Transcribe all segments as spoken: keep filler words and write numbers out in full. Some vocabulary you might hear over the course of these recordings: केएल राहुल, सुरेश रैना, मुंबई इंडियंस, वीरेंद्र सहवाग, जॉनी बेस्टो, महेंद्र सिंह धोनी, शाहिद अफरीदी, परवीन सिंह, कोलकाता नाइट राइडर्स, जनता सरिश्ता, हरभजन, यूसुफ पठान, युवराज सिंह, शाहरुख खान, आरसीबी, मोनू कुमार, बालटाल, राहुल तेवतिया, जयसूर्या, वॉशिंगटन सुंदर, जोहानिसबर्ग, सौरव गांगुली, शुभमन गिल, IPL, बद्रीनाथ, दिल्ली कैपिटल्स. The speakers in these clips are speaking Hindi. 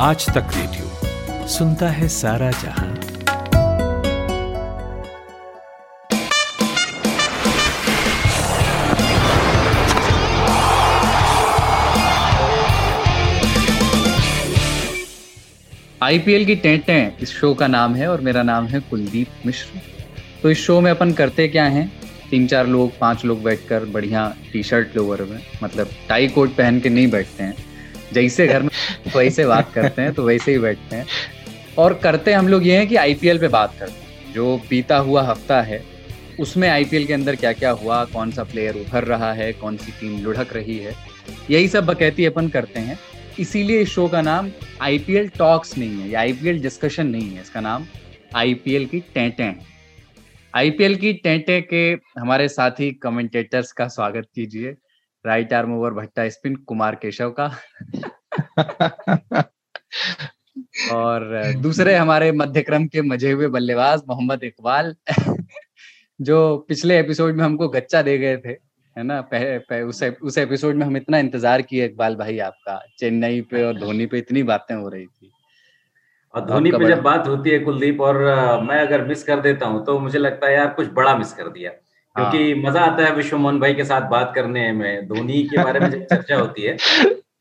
आज तक रेडियो सुनता है सारा जहां। आईपीएल की टें टें इस शो का नाम है और मेरा नाम है कुलदीप मिश्र। तो इस शो में अपन करते क्या हैं, तीन चार लोग पांच लोग बैठकर बढ़िया टी शर्ट लोवर में, मतलब टाई कोट पहन के नहीं बैठते हैं, जैसे घर में वैसे बात करते हैं तो वैसे ही बैठते हैं। और करते हम लोग ये हैं कि आईपीएल पे बात करते हैं, जो बीता हुआ हफ्ता है उसमें आईपीएल के अंदर क्या क्या हुआ, कौन सा प्लेयर उभर रहा है, कौन सी टीम लुढ़क रही है, यही सब बकैती अपन करते हैं। इसीलिए इस शो का नाम आईपीएल टॉक्स नहीं है या आईपीएल डिस्कशन नहीं है, इसका नाम आईपीएल की टें टें है। आईपीएल की टें टें के हमारे साथी कमेंटेटर्स का स्वागत कीजिए, राइट आर्म ओवर भट्टा स्पिन कुमार केशव का और दूसरे हमारे मध्यक्रम के मजे हुए बल्लेबाज मोहम्मद इकबाल जो पिछले एपिसोड में हमको गच्चा दे गए थे, है ना। पह, पह, उस, उस एपिसोड में हम इतना इंतजार किए इकबाल भाई आपका, चेन्नई पे और धोनी पे इतनी बातें हो रही थी। और धोनी पे जब बात होती है कुलदीप, और मैं अगर मिस कर देता हूँ तो मुझे लगता है यार कुछ बड़ा मिस कर दिया, क्योंकि मजा आता है विश्व मोहन भाई के साथ बात करने में। धोनी के बारे में जब चर्चा होती है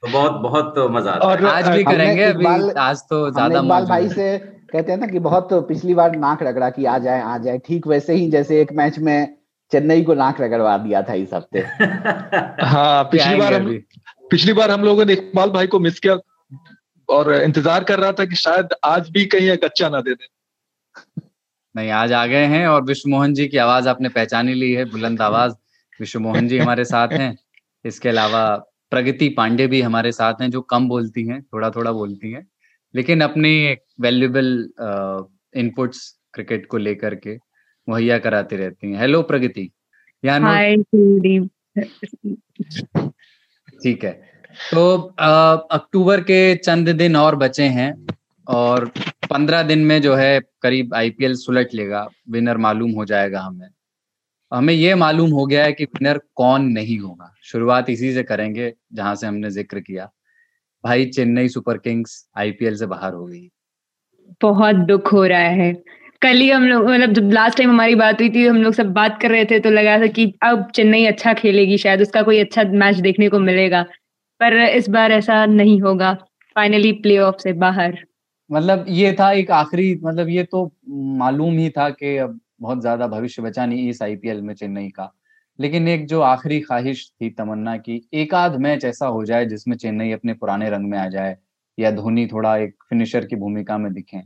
तो बहुत बहुत मजा आता है। आज भी करेंगे, अभी आज तो ज्यादा मजा भाई से कहते हैं ना कि बहुत पिछली बार नाक रगड़ा कि आ जाए आ जाए, ठीक वैसे ही जैसे एक मैच में चेन्नई को नाक रगड़वा दिया था इस हफ्ते। हाँ, पिछली बार हम पिछली बार हम लोगों ने इकबाल भाई को मिस किया और इंतजार कर रहा था कि शायद आज भी कहीं कच्चा ना दे दे, नहीं आज आ गए हैं। और विश्व मोहन जी की आवाज आपने पहचानी ली है, बुलंद आवाज विश्व मोहन जी हमारे साथ हैं। इसके अलावा प्रगति पांडे भी हमारे साथ हैं, जो कम बोलती हैं, थोड़ा थोड़ा बोलती हैं, लेकिन अपनी वैल्यूएबल इनपुट्स क्रिकेट को लेकर के मुहैया कराती रहती हैं। हेलो प्रगति। हाय कुलदीप। ठीक है, तो अक्टूबर के चंद दिन और बचे हैं और पंद्रह दिन में जो है करीब आईपीएल सुलट लेगा, विनर मालूम हो जाएगा। हमें हमें ये मालूम हो गया है कि विनर कौन नहीं होगा। शुरुआत इसी से करेंगे जहां से हमने जिक्र किया। भाई चेन्नई सुपर किंग्स आईपीएल से बाहर हो गई, बहुत दुख हो रहा है। कल ही हम लोग, मतलब जब लास्ट टाइम हमारी बात हुई थी हम लोग सब बात कर रहे थे तो लगा था कि अब चेन्नई अच्छा खेलेगी, शायद उसका कोई अच्छा मैच देखने को मिलेगा, पर इस बार ऐसा नहीं होगा। फाइनली प्ले ऑफ से बाहर, मतलब ये था एक आखिरी, मतलब ये तो मालूम ही था कि अब बहुत ज्यादा भविष्य बचा नहीं इस आईपीएल में चेन्नई का, लेकिन एक जो आखिरी ख्वाहिश थी, तमन्ना की, एक आध मैच ऐसा हो जाए जिसमें चेन्नई अपने पुराने रंग में आ जाए या धोनी थोड़ा एक फिनिशर की भूमिका में दिखे,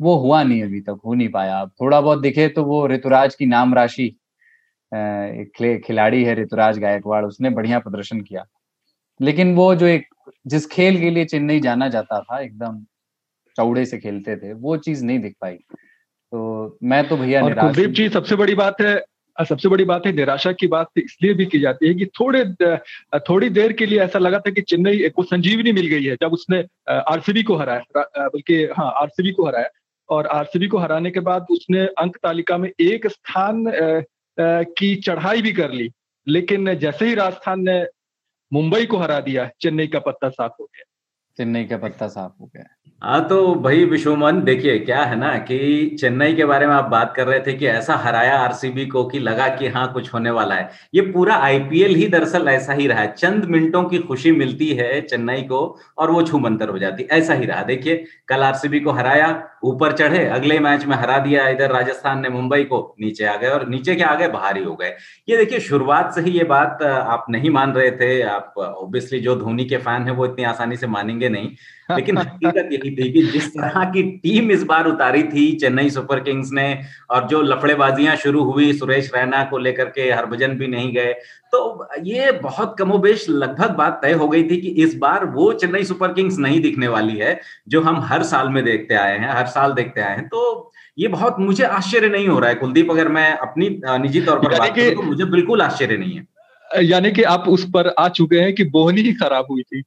वो हुआ नहीं, अभी तक हो नहीं पाया। अब थोड़ा बहुत दिखे तो वो ऋतुराज की नाम राशि, एक खिलाड़ी है ऋतुराज गायकवाड़, उसने बढ़िया प्रदर्शन किया, लेकिन वो जो एक जिस खेल के लिए चेन्नई जाना जाता था, एकदम चौड़े से खेलते थे, वो चीज नहीं दिख पाई। तो मैं तो भैया निराश। कुलदीप जी, सबसे बड़ी बात है सबसे बड़ी बात है निराशा की बात इसलिए भी की जाती है कि थोड़े थोड़ी देर के लिए ऐसा लगा था कि चेन्नई को संजीवनी मिल गई है, जब उसने आरसीबी को हराया, बल्कि हाँ आरसीबी को हराया, और आरसीबी को हराने के बाद उसने अंक तालिका में एक स्थान की चढ़ाई भी कर ली, लेकिन जैसे ही राजस्थान ने मुंबई को हरा दिया, चेन्नई का पत्ता साफ हो गया चेन्नई का पत्ता साफ हो गया हाँ, तो भाई विश्वमन, देखिए क्या है ना कि चेन्नई के बारे में आप बात कर रहे थे कि ऐसा हराया आरसीबी को कि लगा कि हाँ कुछ होने वाला है। ये पूरा आईपीएल ही दरअसल ऐसा ही रहा है, चंद मिनटों की खुशी मिलती है चेन्नई को और वो छूमंतर हो जाती, ऐसा ही रहा। देखिए कल आरसीबी को हराया, ऊपर चढ़े, अगले मैच में हरा दिया इधर राजस्थान ने मुंबई को, नीचे आ गए, और नीचे क्या आ गए, बाहर ही हो गए। ये देखिए शुरुआत से ही ये बात आप नहीं मान रहे थे, आप ऑब्वियसली जो धोनी के फैन है वो इतनी आसानी से मानेंगे नहीं, लेकिन हकीकत यही थी कि जिस तरह की टीम इस बार उतारी थी चेन्नई सुपर किंग्स ने, और जो लफड़ेबाजियां शुरू हुई सुरेश रैना को लेकर के, हरभजन भी नहीं गए, तो ये बहुत कमोबेश लगभग बात तय हो गई थी कि इस बार वो चेन्नई सुपर किंग्स नहीं दिखने वाली है जो हम हर साल में देखते आए हैं हर साल देखते आए हैं। तो ये बहुत, मुझे आश्चर्य नहीं हो रहा है कुलदीप, अगर मैं अपनी निजी तौर पर बात करूं तो मुझे बिल्कुल आश्चर्य नहीं है। यानी कि आप उस पर आ चुके हैं कि बोहनी ही खराब हुई थी।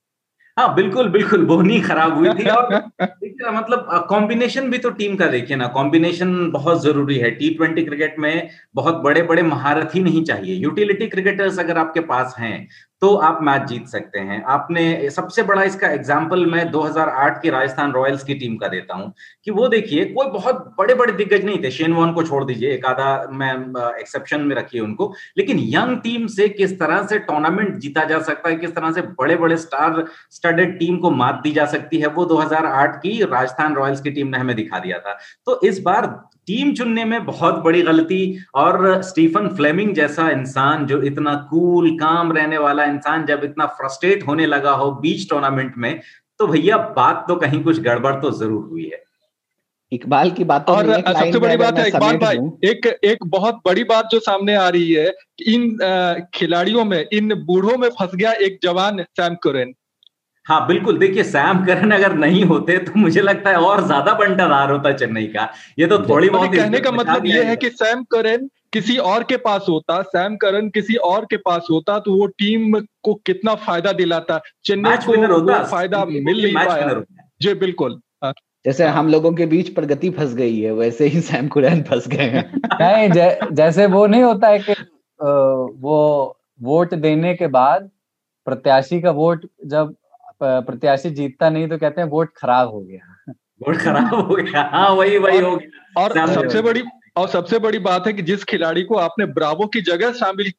हाँ बिल्कुल बिल्कुल, बोहनी खराब हुई थी। और मतलब कॉम्बिनेशन भी तो टीम का देखिए ना, कॉम्बिनेशन बहुत जरूरी है। टी ट्वेंटी क्रिकेट में बहुत बड़े बड़े महारथी नहीं चाहिए, यूटिलिटी क्रिकेटर्स अगर आपके पास हैं तो आप मैच जीत सकते हैं। आपने सबसे बड़ा इसका एग्जाम्पल मैं दो हज़ार आठ की राजस्थान रॉयल्स की टीम का देता हूं कि वो देखिए कोई बहुत बड़े बड़े दिग्गज नहीं थे, शेन वॉर्न को छोड़ दीजिए, एक आधा मैं एक्सेप्शन में रखिए उनको, लेकिन यंग टीम से किस तरह से टूर्नामेंट जीता जा सकता है, किस तरह से बड़े बड़े स्टार स्टडेड टीम को मात दी जा सकती है, वो दो हज़ार आठ की राजस्थान रॉयल्स की टीम ने हमें दिखा दिया था। तो इस बार टीम चुनने में बहुत बड़ी गलती, और स्टीफन फ्लेमिंग जैसा इंसान जो इतना कूल काम रहने वाला इंसान जब इतना फ्रस्ट्रेट होने लगा हो बीच टूर्नामेंट में, तो भैया बात तो कहीं कुछ गड़बड़ तो जरूर हुई है। इकबाल की बात और सबसे बड़ी बात है इकबाल भाई, एक एक बहुत बड़ी बात जो सामने आ रही है, इन खिलाड़ियों में, इन बूढ़ों में फंस गया एक जवान सैम करन। हाँ बिल्कुल, देखिए सैम करन अगर नहीं होते तो मुझे लगता है और ज्यादा बंटाधार होता चेन्नई का। ये तो थोड़ी बहुत कहने का मतलब ये है कि सैम करन किसी और के पास होता, सैम करन किसी और के पास होता तो वो टीम को कितना फायदा दिलाता, चेन्नई को वो फायदा मिल नहीं पाया। जी बिल्कुल, जैसे हम लोगों के बीच प्रगति फंस गई है वैसे ही सैम करन फंस गए हैं। नहीं जै, जैसे वो नहीं होता है कि वो वोट देने के बाद प्रत्याशी का वोट, जब प्रत्याशी जीतता नहीं तो कहते हैं वोट खराब हो गया, वोट खराब हो गया। हाँ वही वही हो गया। और सबसे बड़ी और सबसे बड़ी बात है कि जिस खिलाड़ी को आपने ब्रावो की जगह शामिल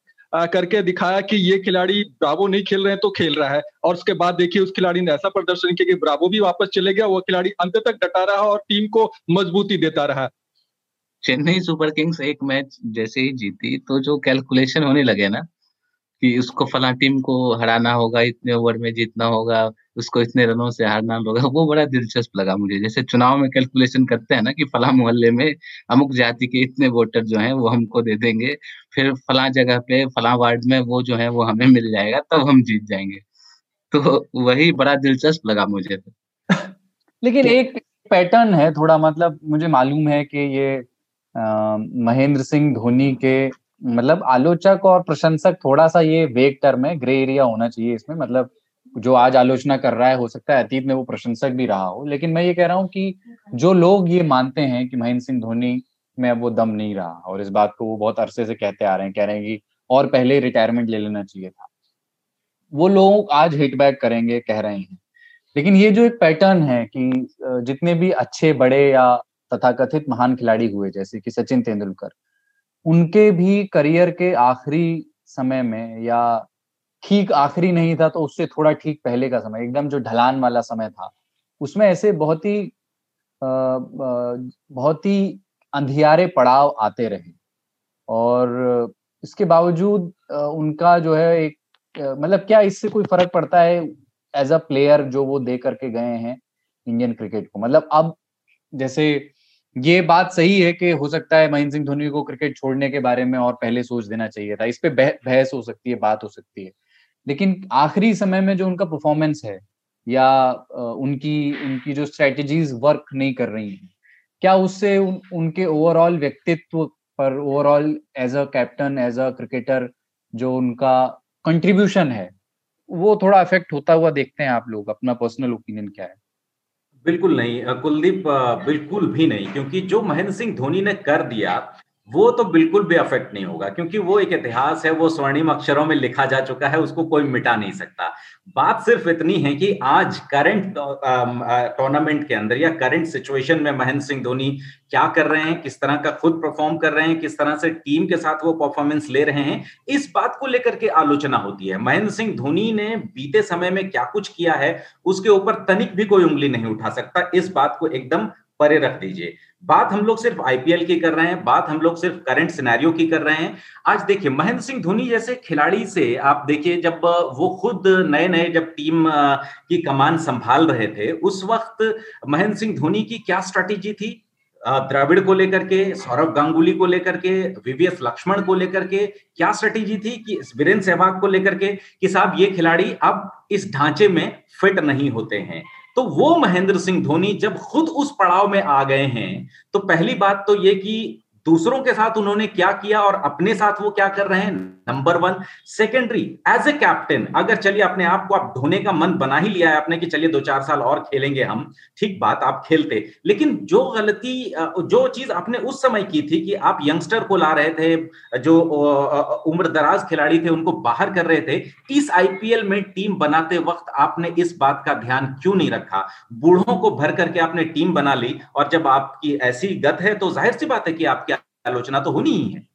करके दिखाया कि ये खिलाड़ी ब्रावो नहीं खेल रहे हैं तो खेल रहा है, और उसके बाद देखिए उस खिलाड़ी ने ऐसा प्रदर्शन किया कि ब्रावो भी वापस चले गया, वो खिलाड़ी अंत तक डटा रहा और टीम को मजबूती देता रहा। चेन्नई सुपर किंग्स एक मैच जैसे ही जीती तो जो कैलकुलेशन होने लगे ना कि उसको फला टीम को हराना होगा, इतने ओवर में जीतना होगा, उसको इतने रनों से हारना होगा, वो बड़ा दिलचस्प लगा मुझे। जैसे चुनाव में कैलकुलेशन करते हैं ना कि फला मोहल्ले में अमुक जाति के इतने वोटर जो हैं वो हमको दे देंगे, फिर फला जगह पे फला वार्ड में वो जो है वो हमें मिल जाएगा, तब हम जीत जाएंगे। तो वही बड़ा दिलचस्प लगा मुझे। लेकिन एक पैटर्न है थोड़ा, मतलब मुझे मालूम है कि ये महेंद्र सिंह धोनी के, मतलब आलोचक और प्रशंसक, थोड़ा सा ये वेग टर्म है, ग्रे एरिया होना चाहिए इसमें, मतलब जो आज आलोचना कर रहा है हो सकता है अतीत में वो प्रशंसक भी रहा हो, लेकिन मैं ये कह रहा हूँ कि जो लोग ये मानते हैं कि महेंद्र सिंह धोनी में अब वो दम नहीं रहा, और इस बात को वो बहुत अरसे से कहते आ रहे हैं, कह रहे हैं कि और पहले रिटायरमेंट ले लेना चाहिए था, वो लोग आज हिटबैक करेंगे कह रहे हैं। लेकिन ये जो एक पैटर्न है कि जितने भी अच्छे बड़े या तथाकथित महान खिलाड़ी हुए, जैसे कि सचिन तेंदुलकर, उनके भी करियर के आखिरी समय में, या ठीक आखिरी नहीं था तो उससे थोड़ा ठीक पहले का समय, एकदम जो ढलान वाला समय था, उसमें ऐसे बहुत ही बहुत ही अंधियारे पड़ाव आते रहे, और इसके बावजूद उनका जो है एक, मतलब क्या इससे कोई फर्क पड़ता है एज अ प्लेयर जो वो दे करके गए हैं इंडियन क्रिकेट को? मतलब अब जैसे ये बात सही है कि हो सकता है महेंद्र सिंह धोनी को क्रिकेट छोड़ने के बारे में और पहले सोच देना चाहिए था, इस पे बहस हो सकती है, बात हो सकती है, लेकिन आखिरी समय में जो उनका परफॉर्मेंस है या उनकी उनकी जो स्ट्रेटजीज वर्क नहीं कर रही हैं, क्या उससे उन, उनके ओवरऑल व्यक्तित्व पर, overall as a captain, as a cricketer जो उनका कंट्रीब्यूशन है, वो थोड़ा अफेक्ट होता हुआ देखते हैं आप लोग? अपना पर्सनल ओपिनियन क्या है? बिल्कुल नहीं कुलदीप, बिल्कुल भी नहीं, क्योंकि जो महेंद्र सिंह धोनी ने कर दिया वो तो बिल्कुल भी अफेक्ट नहीं होगा, क्योंकि वो एक इतिहास है, वो स्वर्णिम अक्षरों में लिखा जा चुका है, उसको कोई मिटा नहीं सकता। बात सिर्फ इतनी है कि आज करंट टूर्नामेंट के अंदर या करंट सिचुएशन में महेंद्र सिंह धोनी क्या कर रहे हैं, किस तरह का खुद परफॉर्म कर रहे हैं, किस तरह से टीम के साथ वो परफॉर्मेंस ले रहे हैं, इस बात को लेकर के आलोचना होती है। महेंद्र सिंह धोनी ने बीते समय में क्या कुछ किया है उसके ऊपर तनिक भी कोई उंगली नहीं उठा सकता, इस बात को एकदम परे रख दीजिए। बात हम लोग सिर्फ आईपीएल की कर रहे हैं, बात हम लोग सिर्फ करंट सिनेरियो की कर रहे हैं। आज देखिए महेंद्र सिंह धोनी जैसे खिलाड़ी से, आप देखिए जब वो खुद नए नए जब टीम की कमान संभाल रहे थे, उस वक्त महेंद्र सिंह धोनी की क्या स्ट्रैटेजी थी, द्रविड़ को लेकर के, सौरव गांगुली को लेकर के, वीवीएस लक्ष्मण को लेकर के क्या स्ट्रेटेजी थी, कि वीरेंद्र सहवाग को लेकर के, कि साहब ये खिलाड़ी अब इस ढांचे में फिट नहीं होते हैं। तो वो महेंद्र सिंह धोनी जब खुद उस पड़ाव में आ गए हैं, तो पहली बात तो ये कि दूसरों के साथ उन्होंने क्या किया और अपने साथ वो क्या कर रहे हैं, number one. Secondary, as a captain, अगर चलिए अपने आप को आप धोने का मन बना ही लिया है आपने कि चलिए दो चार साल और खेलेंगे हम, ठीक बात आप खेलते, लेकिन जो गलती जो चीज आपने उस समय की थी कि आप यंगस्टर को ला रहे थे, जो उम्रदराज खिलाड़ी थे उनको बाहर कर रहे थे, इस आईपीएल में टीम बनाते वक्त आपने इस बात का ध्यान क्यों नहीं रखा? बूढ़ों को भर करके आपने टीम बना ली, और जब आपकी ऐसी गत है तो जाहिर सी बात है कि आपकी आलोचना तो होनी ही है।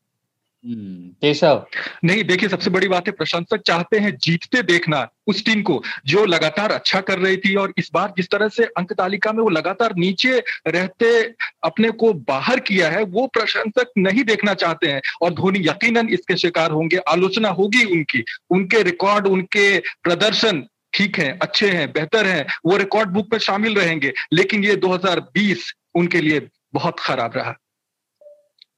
केशव? नहीं, देखिए सबसे बड़ी बात है प्रशंसक चाहते हैं जीतते देखना उस टीम को जो लगातार अच्छा कर रही थी, और इस बार जिस तरह से अंक तालिका में वो लगातार नीचे रहते अपने को बाहर किया है वो प्रशंसक नहीं देखना चाहते हैं, और धोनी यकीनन इसके शिकार होंगे, आलोचना होगी उनकी। उनके रिकॉर्ड, उनके प्रदर्शन ठीक है, अच्छे हैं, बेहतर हैं, वो रिकॉर्ड बुक में शामिल रहेंगे, लेकिन ये दो हज़ार बीस उनके लिए बहुत खराब रहा।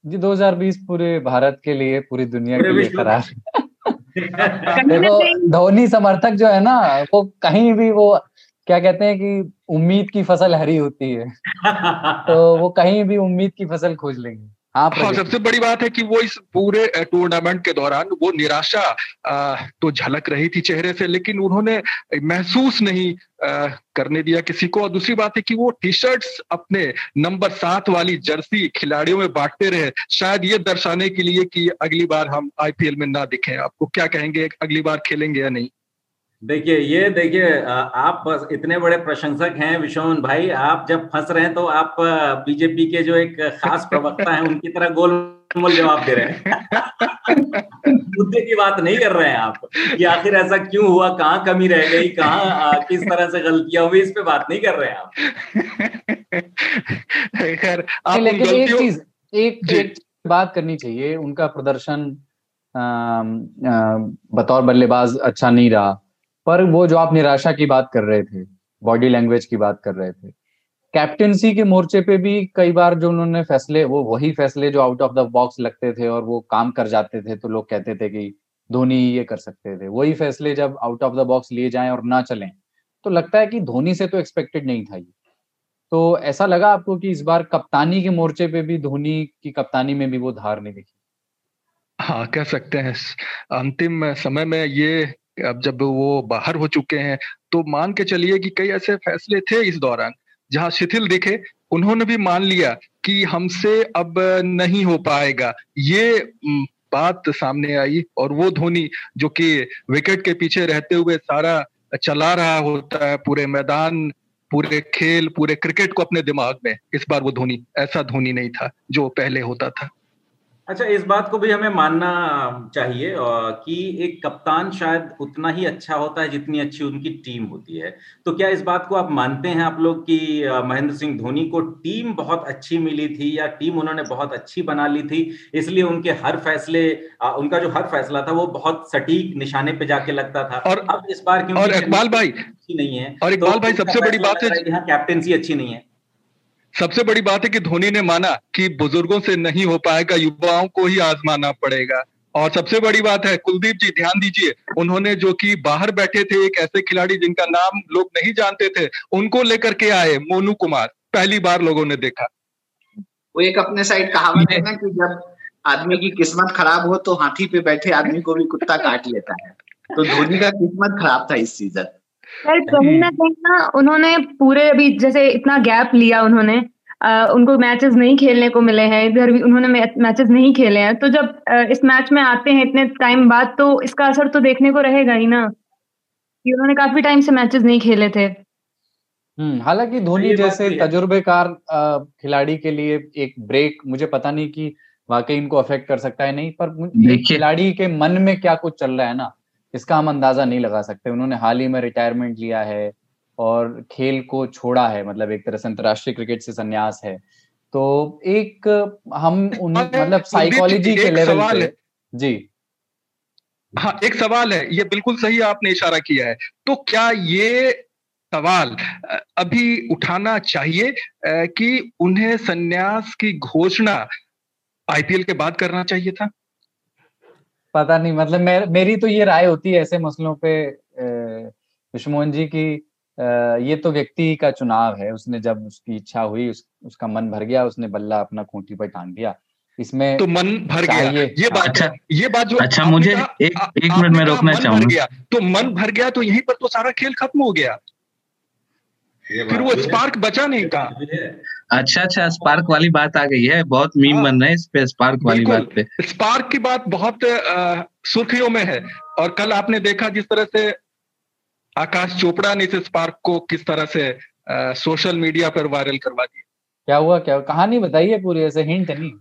जी, दो हज़ार बीस पूरे भारत के लिए, पूरी दुनिया के लिए खराब। देखो, धोनी समर्थक जो है ना वो कहीं भी, वो क्या कहते हैं कि उम्मीद की फसल हरी होती है, तो वो कहीं भी उम्मीद की फसल खोज लेंगे। हाँ, सबसे बड़ी बात है कि वो इस पूरे टूर्नामेंट के दौरान वो निराशा आ, तो झलक रही थी चेहरे से, लेकिन उन्होंने महसूस नहीं आ, करने दिया किसी को। और दूसरी बात है कि वो टी शर्ट्स अपने नंबर सात वाली जर्सी खिलाड़ियों में बांटते रहे, शायद ये दर्शाने के लिए कि अगली बार हम आईपीएल में ना दिखें। आपको क्या कहेंगे, अगली बार खेलेंगे या नहीं? देखिए ये देखिए आप बस इतने बड़े प्रशंसक हैं विशोन भाई, आप जब फंस रहे हैं तो आप बीजेपी के जो एक खास प्रवक्ता हैं उनकी तरह गोलमोल जवाब दे रहे हैं। मुद्दे की बात नहीं कर रहे हैं आप कि आखिर ऐसा क्यों हुआ, कहाँ कमी रह गई, कहाँ किस तरह से गलतियां हुई, इस पे बात नहीं कर रहे हैं आप। आप लेकिन एक चीज एक, एक बात करनी चाहिए, उनका प्रदर्शन बतौर बल्लेबाज अच्छा नहीं रहा, पर वो जो आप निराशा की बात कर रहे थे, बॉडी लैंग्वेज की बात कर रहे थे, कैप्टेंसी के मोर्चे पे भी कई बार जो उन्होंने फैसले, वो वही फैसले जो आउट ऑफ द बॉक्स लगते थे और वो काम कर जाते थे, तो लोग कहते थे कि धोनी ये कर सकते थे, वही फैसले जब आउट ऑफ द बॉक्स लिए जाएं और ना चलें तो लगता है कि धोनी से तो एक्सपेक्टेड नहीं था ये। तो ऐसा लगा आपको कि इस बार कप्तानी के मोर्चे पे भी, धोनी की कप्तानी में भी वो धार नहीं दिखी? हाँ, कह सकते हैं अंतिम समय में ये, अब जब वो बाहर हो चुके हैं तो मान के चलिए कि कई ऐसे फैसले थे इस दौरान जहां शिथिल दिखे, उन्होंने भी मान लिया कि हमसे अब नहीं हो पाएगा, ये बात सामने आई। और वो धोनी जो कि विकेट के पीछे रहते हुए सारा चला रहा होता है, पूरे मैदान, पूरे खेल, पूरे क्रिकेट को अपने दिमाग में, इस बार वो धोनी ऐसा धोनी नहीं था जो पहले होता था। अच्छा, इस बात को भी हमें मानना चाहिए कि एक कप्तान शायद उतना ही अच्छा होता है जितनी अच्छी उनकी टीम होती है। तो क्या इस बात को आप मानते हैं आप लोग कि महेंद्र सिंह धोनी को टीम बहुत अच्छी मिली थी, या टीम उन्होंने बहुत अच्छी बना ली थी इसलिए उनके हर फैसले, उनका जो हर फैसला था वो बहुत सटीक निशाने पे जाके लगता था? और अब इस बार क्यों? और इकबाल भाई अच्छी नहीं है, और इकबाल भाई सबसे बड़ी बात है यहाँ कैप्टेंसी अच्छी नहीं है। सबसे बड़ी बात है कि धोनी ने माना कि बुजुर्गों से नहीं हो पाएगा, युवाओं को ही आजमाना पड़ेगा। और सबसे बड़ी बात है, कुलदीप जी ध्यान दीजिए, उन्होंने जो कि बाहर बैठे थे, एक ऐसे खिलाड़ी जिनका नाम लोग नहीं जानते थे, उनको लेकर के आए, मोनू कुमार, पहली बार लोगों ने देखा। वो एक अपने साइड कहावत है ना कि जब आदमी की किस्मत खराब हो तो हाथी पे बैठे आदमी को भी कुत्ता काट लेता है, तो धोनी का किस्मत खराब था इस सीजन। पर कहीं ना कहीं ना उन्होंने पूरे, अभी जैसे इतना गैप लिया उन्होंने, आ, उनको मैचेस नहीं खेलने को मिले हैं, इधर भी उन्होंने मैचेस नहीं खेले हैं, तो जब आ, इस मैच में आते हैं इतने टाइम बाद तो इसका असर तो देखने को रहेगा ही ना कि उन्होंने काफी टाइम से मैचेस नहीं खेले थे। हम्म हालांकि धोनी जैसे तजुर्बेकार खिलाड़ी के लिए एक ब्रेक, मुझे पता नहीं कि वाकई इनको अफेक्ट कर सकता है नहीं, पर खिलाड़ी के मन में क्या कुछ चल रहा है ना, इसका हम अंदाजा नहीं लगा सकते। उन्होंने हाल ही में रिटायरमेंट लिया है और खेल को छोड़ा है, मतलब एक तरह से अंतरराष्ट्रीय क्रिकेट से संन्यास है, तो एक हम उन मतलब साइकोलॉजी के लेवल पे। जी हाँ, एक सवाल है, ये बिल्कुल सही आपने इशारा किया है, तो क्या ये सवाल अभी उठाना चाहिए कि उन्हें संन्यास की घोषणा आईपीएल के बाद करना चाहिए था? पता नहीं, मतलब मेर, मेरी तो ये राय होती है ऐसे मसलों पे विश्व मोहन जी की, ये तो व्यक्ति का चुनाव है, उसने जब उसकी इच्छा हुई, उस, उसका मन भर गया, उसने बल्ला अपना खूंटी पर टांग दिया। इसमें तो मन भर गया। ये बात अच्छा, ये बात जो अच्छा मुझे एक एक मिनट में रोकना चाहूंगा। तो मन भर गया तो यहीं पर तो सारा खेल खत्म हो गया, फिर वो स्पार्क बचा नहीं था। अच्छा अच्छा स्पार्क वाली बात आ गई है, बहुत मीम बन रहे हैं इस पे स्पार्क वाली बात पे। स्पार्क की बात बहुत सुर्खियों में है और कल आपने देखा जिस तरह से आकाश चोपड़ा ने इस स्पार्क को किस तरह से आ, सोशल मीडिया पर वायरल करवा दिया। क्या हुआ क्या हुआ कहानी बताइए पूरी, ऐसे हिंट नहीं।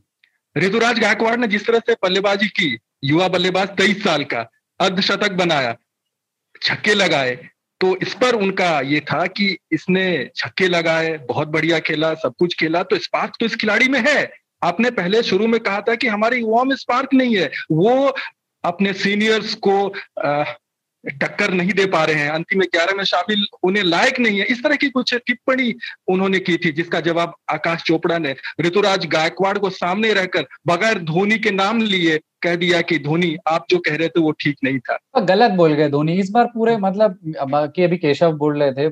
ऋतुराज गायकवाड़ ने जिस तरह से बल्लेबाजी की, युवा बल्लेबाज तेईस साल का, अर्धशतक बनाया, छक्के लगाए, तो इस पर उनका ये था कि इसने छक्के लगाए, बहुत बढ़िया खेला, सब कुछ खेला, तो स्पार्क तो इस खिलाड़ी में है। आपने पहले शुरू में कहा था कि हमारे युवाओं में स्पार्क नहीं है, वो अपने सीनियर्स को आ, टक्कर नहीं दे पा रहे हैं, अंतिम ग्यारह में शामिल होने लायक नहीं है, इस तरह की कुछ टिप्पणी उन्होंने की थी, जिसका जवाब आकाश चोपड़ा ने ऋतुराज गायकवाड़ को सामने रहकर बगैर धोनी के नाम लिए कह दिया कि धोनी आप जो कह रहे थे वो ठीक नहीं था, गलत बोल गए धोनी। इस बार पूरे मतलब बाकी अभी केशव बोल रहे थे,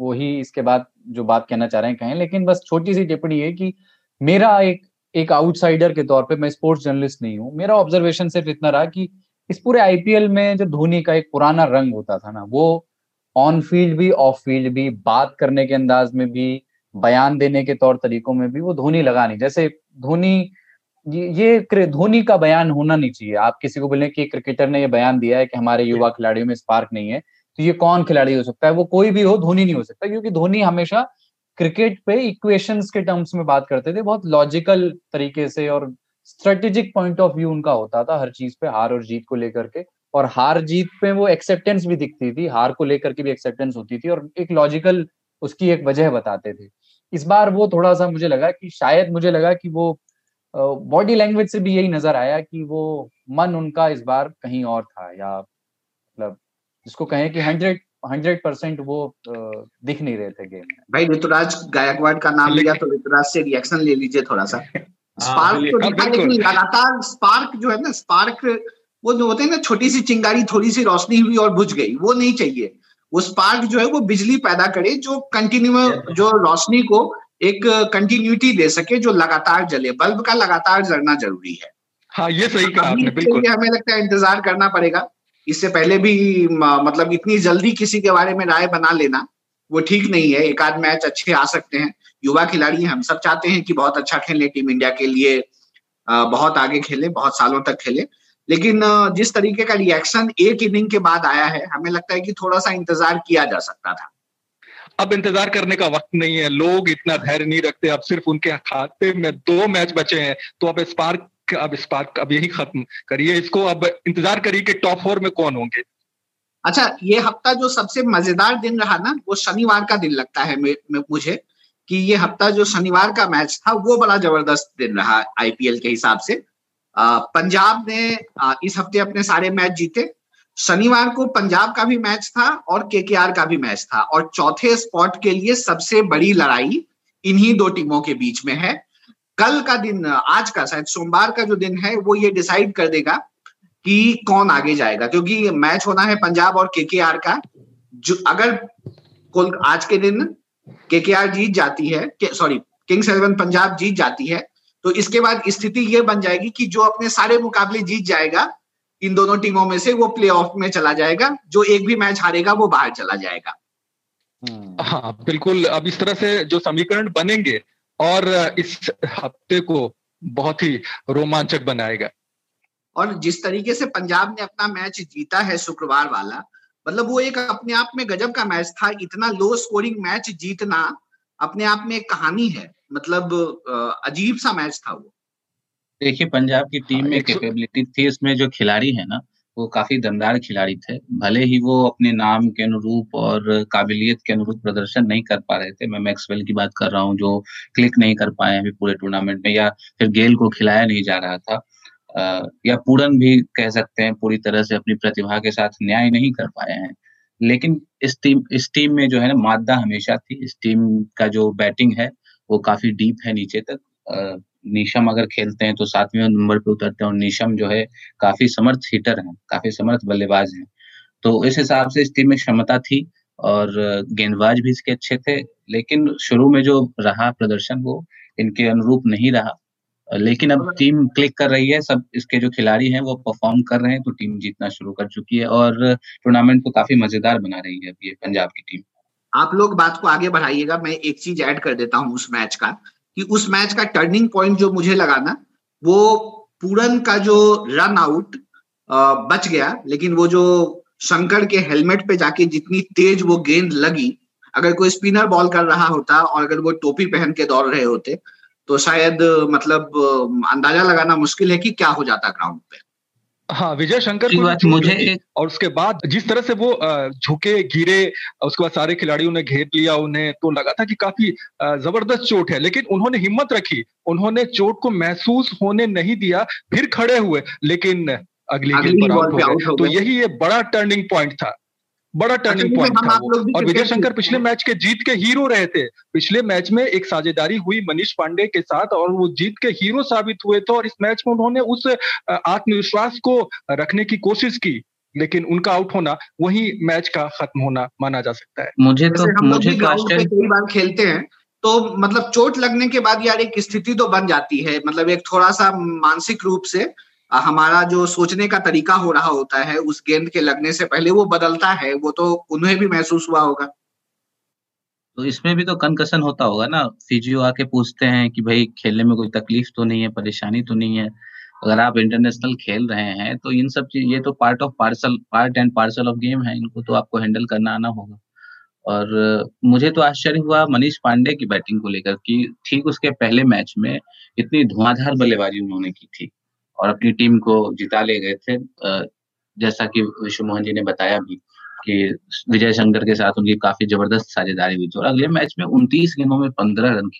वो ही इसके बाद जो बात कहना चाह रहे हैं कहें, लेकिन बस छोटी सी टिप्पणी है कि मेरा एक एक आउटसाइडर के तौर पर, मैं स्पोर्ट्स जर्नलिस्ट नहीं हूँ, मेरा ऑब्जर्वेशन सिर्फ इतना रहा कि इस पूरे आईपीएल में जो धोनी का एक पुराना रंग होता था ना, वो ऑन फील्ड भी ऑफ फील्ड भी, बात करने के अंदाज में भी, बयान देने के तौर तरीकों में भी, वो धोनी लगा नहीं। जैसे धोनी ये, ये धोनी का बयान होना नहीं चाहिए। आप किसी को बोलें कि क्रिकेटर ने ये बयान दिया है कि हमारे युवा खिलाड़ियों में स्पार्क नहीं है, तो ये कौन खिलाड़ी हो सकता है? वो कोई भी हो, धोनी नहीं हो सकता, क्योंकि धोनी हमेशा क्रिकेट पे इक्वेशंस के टर्म्स में बात करते थे, बहुत लॉजिकल तरीके से, और स्ट्रेटेजिक पॉइंट ऑफ व्यू उनका होता था हर चीज पे, हार और जीत को लेकर के, और हार जीत पे वो एक्सेप्टेंस भी दिखती थी, हार को लेकर के भी एक्सेप्टेंस होती थी, और एक लॉजिकल उसकी एक वजह बताते थे। इस बार वो थोड़ा सा मुझे लगा कि शायद मुझे लगा कि वो बॉडी लैंग्वेज से भी यही नजर आया कि वो मन उनका इस बार कहीं और था, या मतलब जिसको कहें कि हंड्रेड हंड्रेड परसेंट वो दिख नहीं रहे थे गेम में। भाई ऋतुराज गायकवाड़ का नाम लिया तो ऋतुराज से रिएक्शन ले लीजिए थोड़ा सा। स्पार्क तो दिखा, लेकिन लगातार स्पार्क जो है ना, स्पार्क वो जो होते हैं ना, छोटी सी चिंगारी, थोड़ी सी रोशनी हुई और बुझ गई, वो नहीं चाहिए। वो स्पार्क जो है वो बिजली पैदा करे जो कंटिन्यू, जो रोशनी को एक कंटिन्यूटी दे सके, जो लगातार जले। बल्ब का लगातार जलना जरूरी है। हाँ, ये सही कहा आपने, बिल्कुल। हमें लगता है इंतजार करना पड़ेगा इससे पहले भी, मतलब इतनी जल्दी किसी के बारे में राय बना लेना वो ठीक नहीं है। एक आध मैच अच्छे आ सकते हैं, युवा खिलाड़ी हम सब चाहते हैं कि बहुत अच्छा खेलें, टीम इंडिया के लिए बहुत आगे खेलें, बहुत सालों तक खेलें, लेकिन जिस तरीके का रिएक्शन एक इनिंग के बाद आया है, हमें लगता है कि थोड़ा सा इंतजार किया जा सकता था। अब इंतजार करने का वक्त नहीं है, लोग इतना धैर्य नहीं रखते। अब सिर्फ उनके खाते में दो मैच बचे हैं, तो अब स्पार्क अब स्पार्क अब यही खत्म करिए इसको। अब इंतजार करिए कि टॉप फोर में कौन होंगे। अच्छा, ये हफ्ता जो सबसे मजेदार दिन रहा ना, वो शनिवार का दिन लगता है मुझे, कि ये हफ्ता जो शनिवार का मैच था वो बड़ा जबरदस्त दिन रहा आईपीएल के हिसाब से। पंजाब ने आ, इस हफ्ते अपने सारे मैच जीते। शनिवार को पंजाब का भी मैच था और केकेआर का भी मैच था, और चौथे स्पॉट के लिए सबसे बड़ी लड़ाई इन्हीं दो टीमों के बीच में है। कल का दिन, आज का शायद सोमवार का जो दिन है, वो ये डिसाइड कर देगा कि कौन आगे जाएगा, क्योंकि मैच होना है पंजाब और केकेआर का। जो अगर आज के दिन केकेआर जीत जाती है, सॉरी किंग्स इलेवन पंजाब जीत जाती है, तो इसके बाद स्थिति ये बन जाएगी कि जो अपने सारे मुकाबले जीत जाएगा इन दोनों टीमों में से, वो प्लेऑफ में चला जाएगा, जो एक भी मैच हारेगा वो बाहर चला जाएगा। हाँ बिल्कुल, अब इस तरह से जो समीकरण बनेंगे, और इस हफ्ते को बहुत ही रोमांचक बनाएगा। और जिस तरीके से पंजाब ने अपना मैच जीता है शुक्रवार वाला, मतलब वो एक अपने आप में गजब का मैच था। इतना लो स्कोरिंग मैच जीतना अपने आप में एक कहानी है, मतलब अजीब सा मैच था वो। देखिए, पंजाब की टीम में कैपेबिलिटी थी, इसमें जो खिलाड़ी है ना वो काफी दमदार खिलाड़ी थे। भले ही वो अपने नाम के अनुरूप और काबिलियत के अनुरूप प्रदर्शन नहीं कर पा रहे थे, मैं मैक्सवेल की बात कर रहा हूँ जो क्लिक नहीं कर पाए अभी पूरे टूर्नामेंट में, या फिर गेल को खिलाया नहीं जा रहा था, Uh, या पूरन भी कह सकते हैं पूरी तरह से अपनी प्रतिभा के साथ न्याय नहीं कर पाए हैं। लेकिन इस टीम इस टीम में जो है ना मादा हमेशा थी। इस टीम का जो बैटिंग है वो काफी डीप है नीचे तक। uh, नीशम अगर खेलते हैं तो सातवें नंबर पे उतरते हैं, और नीशम जो है काफी समर्थ हिटर हैं, काफी समर्थ बल्लेबाज हैं, तो इस हिसाब से इस टीम में क्षमता थी, और गेंदबाज भी इसके अच्छे थे। लेकिन शुरू में जो रहा प्रदर्शन वो इनके अनुरूप नहीं रहा। लेकिन अब टीम क्लिक कर रही है, सब इसके जो खिलाड़ी हैं वो परफॉर्म कर रहे हैं, तो टीम जीतना शुरू कर चुकी है और टूर्नामेंट को काफी मजेदार बना रही है ये पंजाब की टीम। आप लोग बात को आगे बढ़ाइएगा, मैं एक चीज ऐड कर देता हूं उस मैच का, कि उस मैच का टर्निंग पॉइंट जो मुझे लगा ना, वो पूरन का जो रन आउट बच गया, लेकिन वो जो शंकर के हेलमेट पे जाके जितनी तेज वो गेंद लगी, अगर कोई स्पिनर बॉल कर रहा होता और अगर वो टोपी पहन के दौड़ रहे होते तो शायद मतलब अंदाजा लगाना मुश्किल है कि क्या हो जाता ग्राउंड पे। हाँ, विजय शंकर को मुझे, और उसके बाद जिस तरह से वो झुके गिरे, उसके बाद सारे खिलाड़ियों ने घेर लिया उन्हें, तो लगा था कि काफी जबरदस्त चोट है, लेकिन उन्होंने हिम्मत रखी, उन्होंने चोट को महसूस होने नहीं दिया, फिर खड़े हुए, लेकिन अगली गेंद पर आउट हो गए। तो यही ये बड़ा टर्निंग पॉइंट था, बड़ा टर्निंग पॉइंट था। और विजय शंकर पिछले मैच के जीत के हीरो रहे थे, पिछले मैच में एक साझेदारी हुई मनीष पांडे के साथ और वो जीत के हीरो साबित हुए थे, और इस मैच में उन्होंने उस आत्मविश्वास को रखने की कोशिश की, लेकिन उनका आउट होना वही मैच का खत्म होना माना जा सकता है। मुझे तो मुझे कई बार खेलते हैं तो मतलब चोट लगने के बाद यार एक स्थिति तो बन जाती है, मतलब एक थोड़ा सा मानसिक रूप से हमारा जो सोचने का तरीका हो रहा होता है उस गेंद के लगने से पहले वो बदलता है, वो तो उन्हें भी महसूस हुआ होगा। तो इसमें भी तो कंकशन होता होगा ना, फिजियो आके पूछते हैं कि भाई खेलने में कोई तकलीफ तो नहीं है, परेशानी तो नहीं है, अगर आप इंटरनेशनल खेल रहे हैं तो इन सब चीज, ये तो part of parcel part and parcel of game है, इनको तो आपको हैंडल करना आना होगा। और मुझे तो आश्चर्य हुआ मनीष पांडे की बैटिंग को लेकर कि ठीक उसके पहले मैच में इतनी धुआंधार बल्लेबाजी उन्होंने की थी और अपनी टीम को जिता ले गए थे। जैसा कि विश्व मोहन जी ने बताया भी कि विजय शंकर के साथ उनकी काफी जबरदस्त साझेदारी हुई थी और अगले मैच में उनतीस गेंदों में पंद्रह रन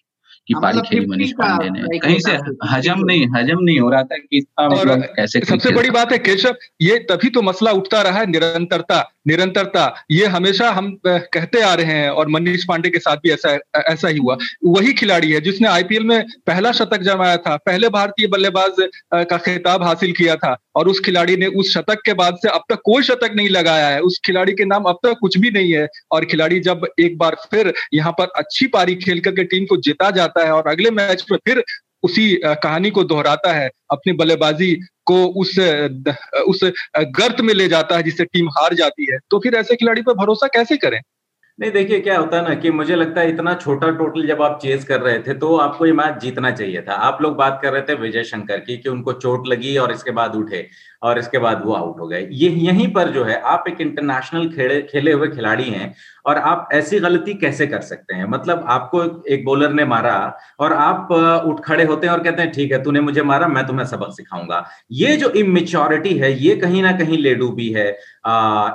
की पारी खेली मनीष पांडे ने। कहीं से हजम नहीं हजम नहीं हो रहा था कि इतना कैसे। सबसे बड़ी बात है केशव, ये तभी तो मसला उठता रहा है, निरंतरता निरंतरता ये हमेशा हम कहते आ रहे हैं और मनीष पांडे के साथ भी ऐसा ऐसा ही हुआ। वही खिलाड़ी है जिसने आईपीएल में पहला शतक जमाया था, पहले भारतीय बल्लेबाज का खिताब हासिल किया था, और उस खिलाड़ी ने उस शतक के बाद से अब तक कोई शतक नहीं लगाया है, उस खिलाड़ी के नाम अब तक कुछ भी नहीं है। और खिलाड़ी जब एक बार फिर यहाँ पर अच्छी पारी खेल करके टीम को जिता जाता है और अगले मैच में फिर उसी कहानी को दोहराता है, अपनी बल्लेबाजी को उस उस गर्त में ले जाता है जिससे टीम हार जाती है, तो फिर ऐसे खिलाड़ी पर भरोसा कैसे करें। नहीं, देखिए क्या होता है ना कि मुझे लगता है इतना छोटा टोटल जब आप चेज कर रहे थे तो आपको ये मैच जीतना चाहिए था। आप लोग बात कर रहे थे विजय शंकर की कि उनको चोट लगी और इसके बाद उठे और इसके बाद वो आउट हो गए। ये यहीं पर जो है, आप एक इंटरनेशनल खेले खेले हुए खिलाड़ी हैं और आप ऐसी गलती कैसे कर सकते हैं। मतलब आपको एक बॉलर ने मारा और आप उठ खड़े होते हैं और कहते हैं ठीक है तूने मुझे मारा, मैं तुम्हें सबक सिखाऊंगा। ये जो इमेच्योरिटी है ये कहीं ना कहीं ले डूबी है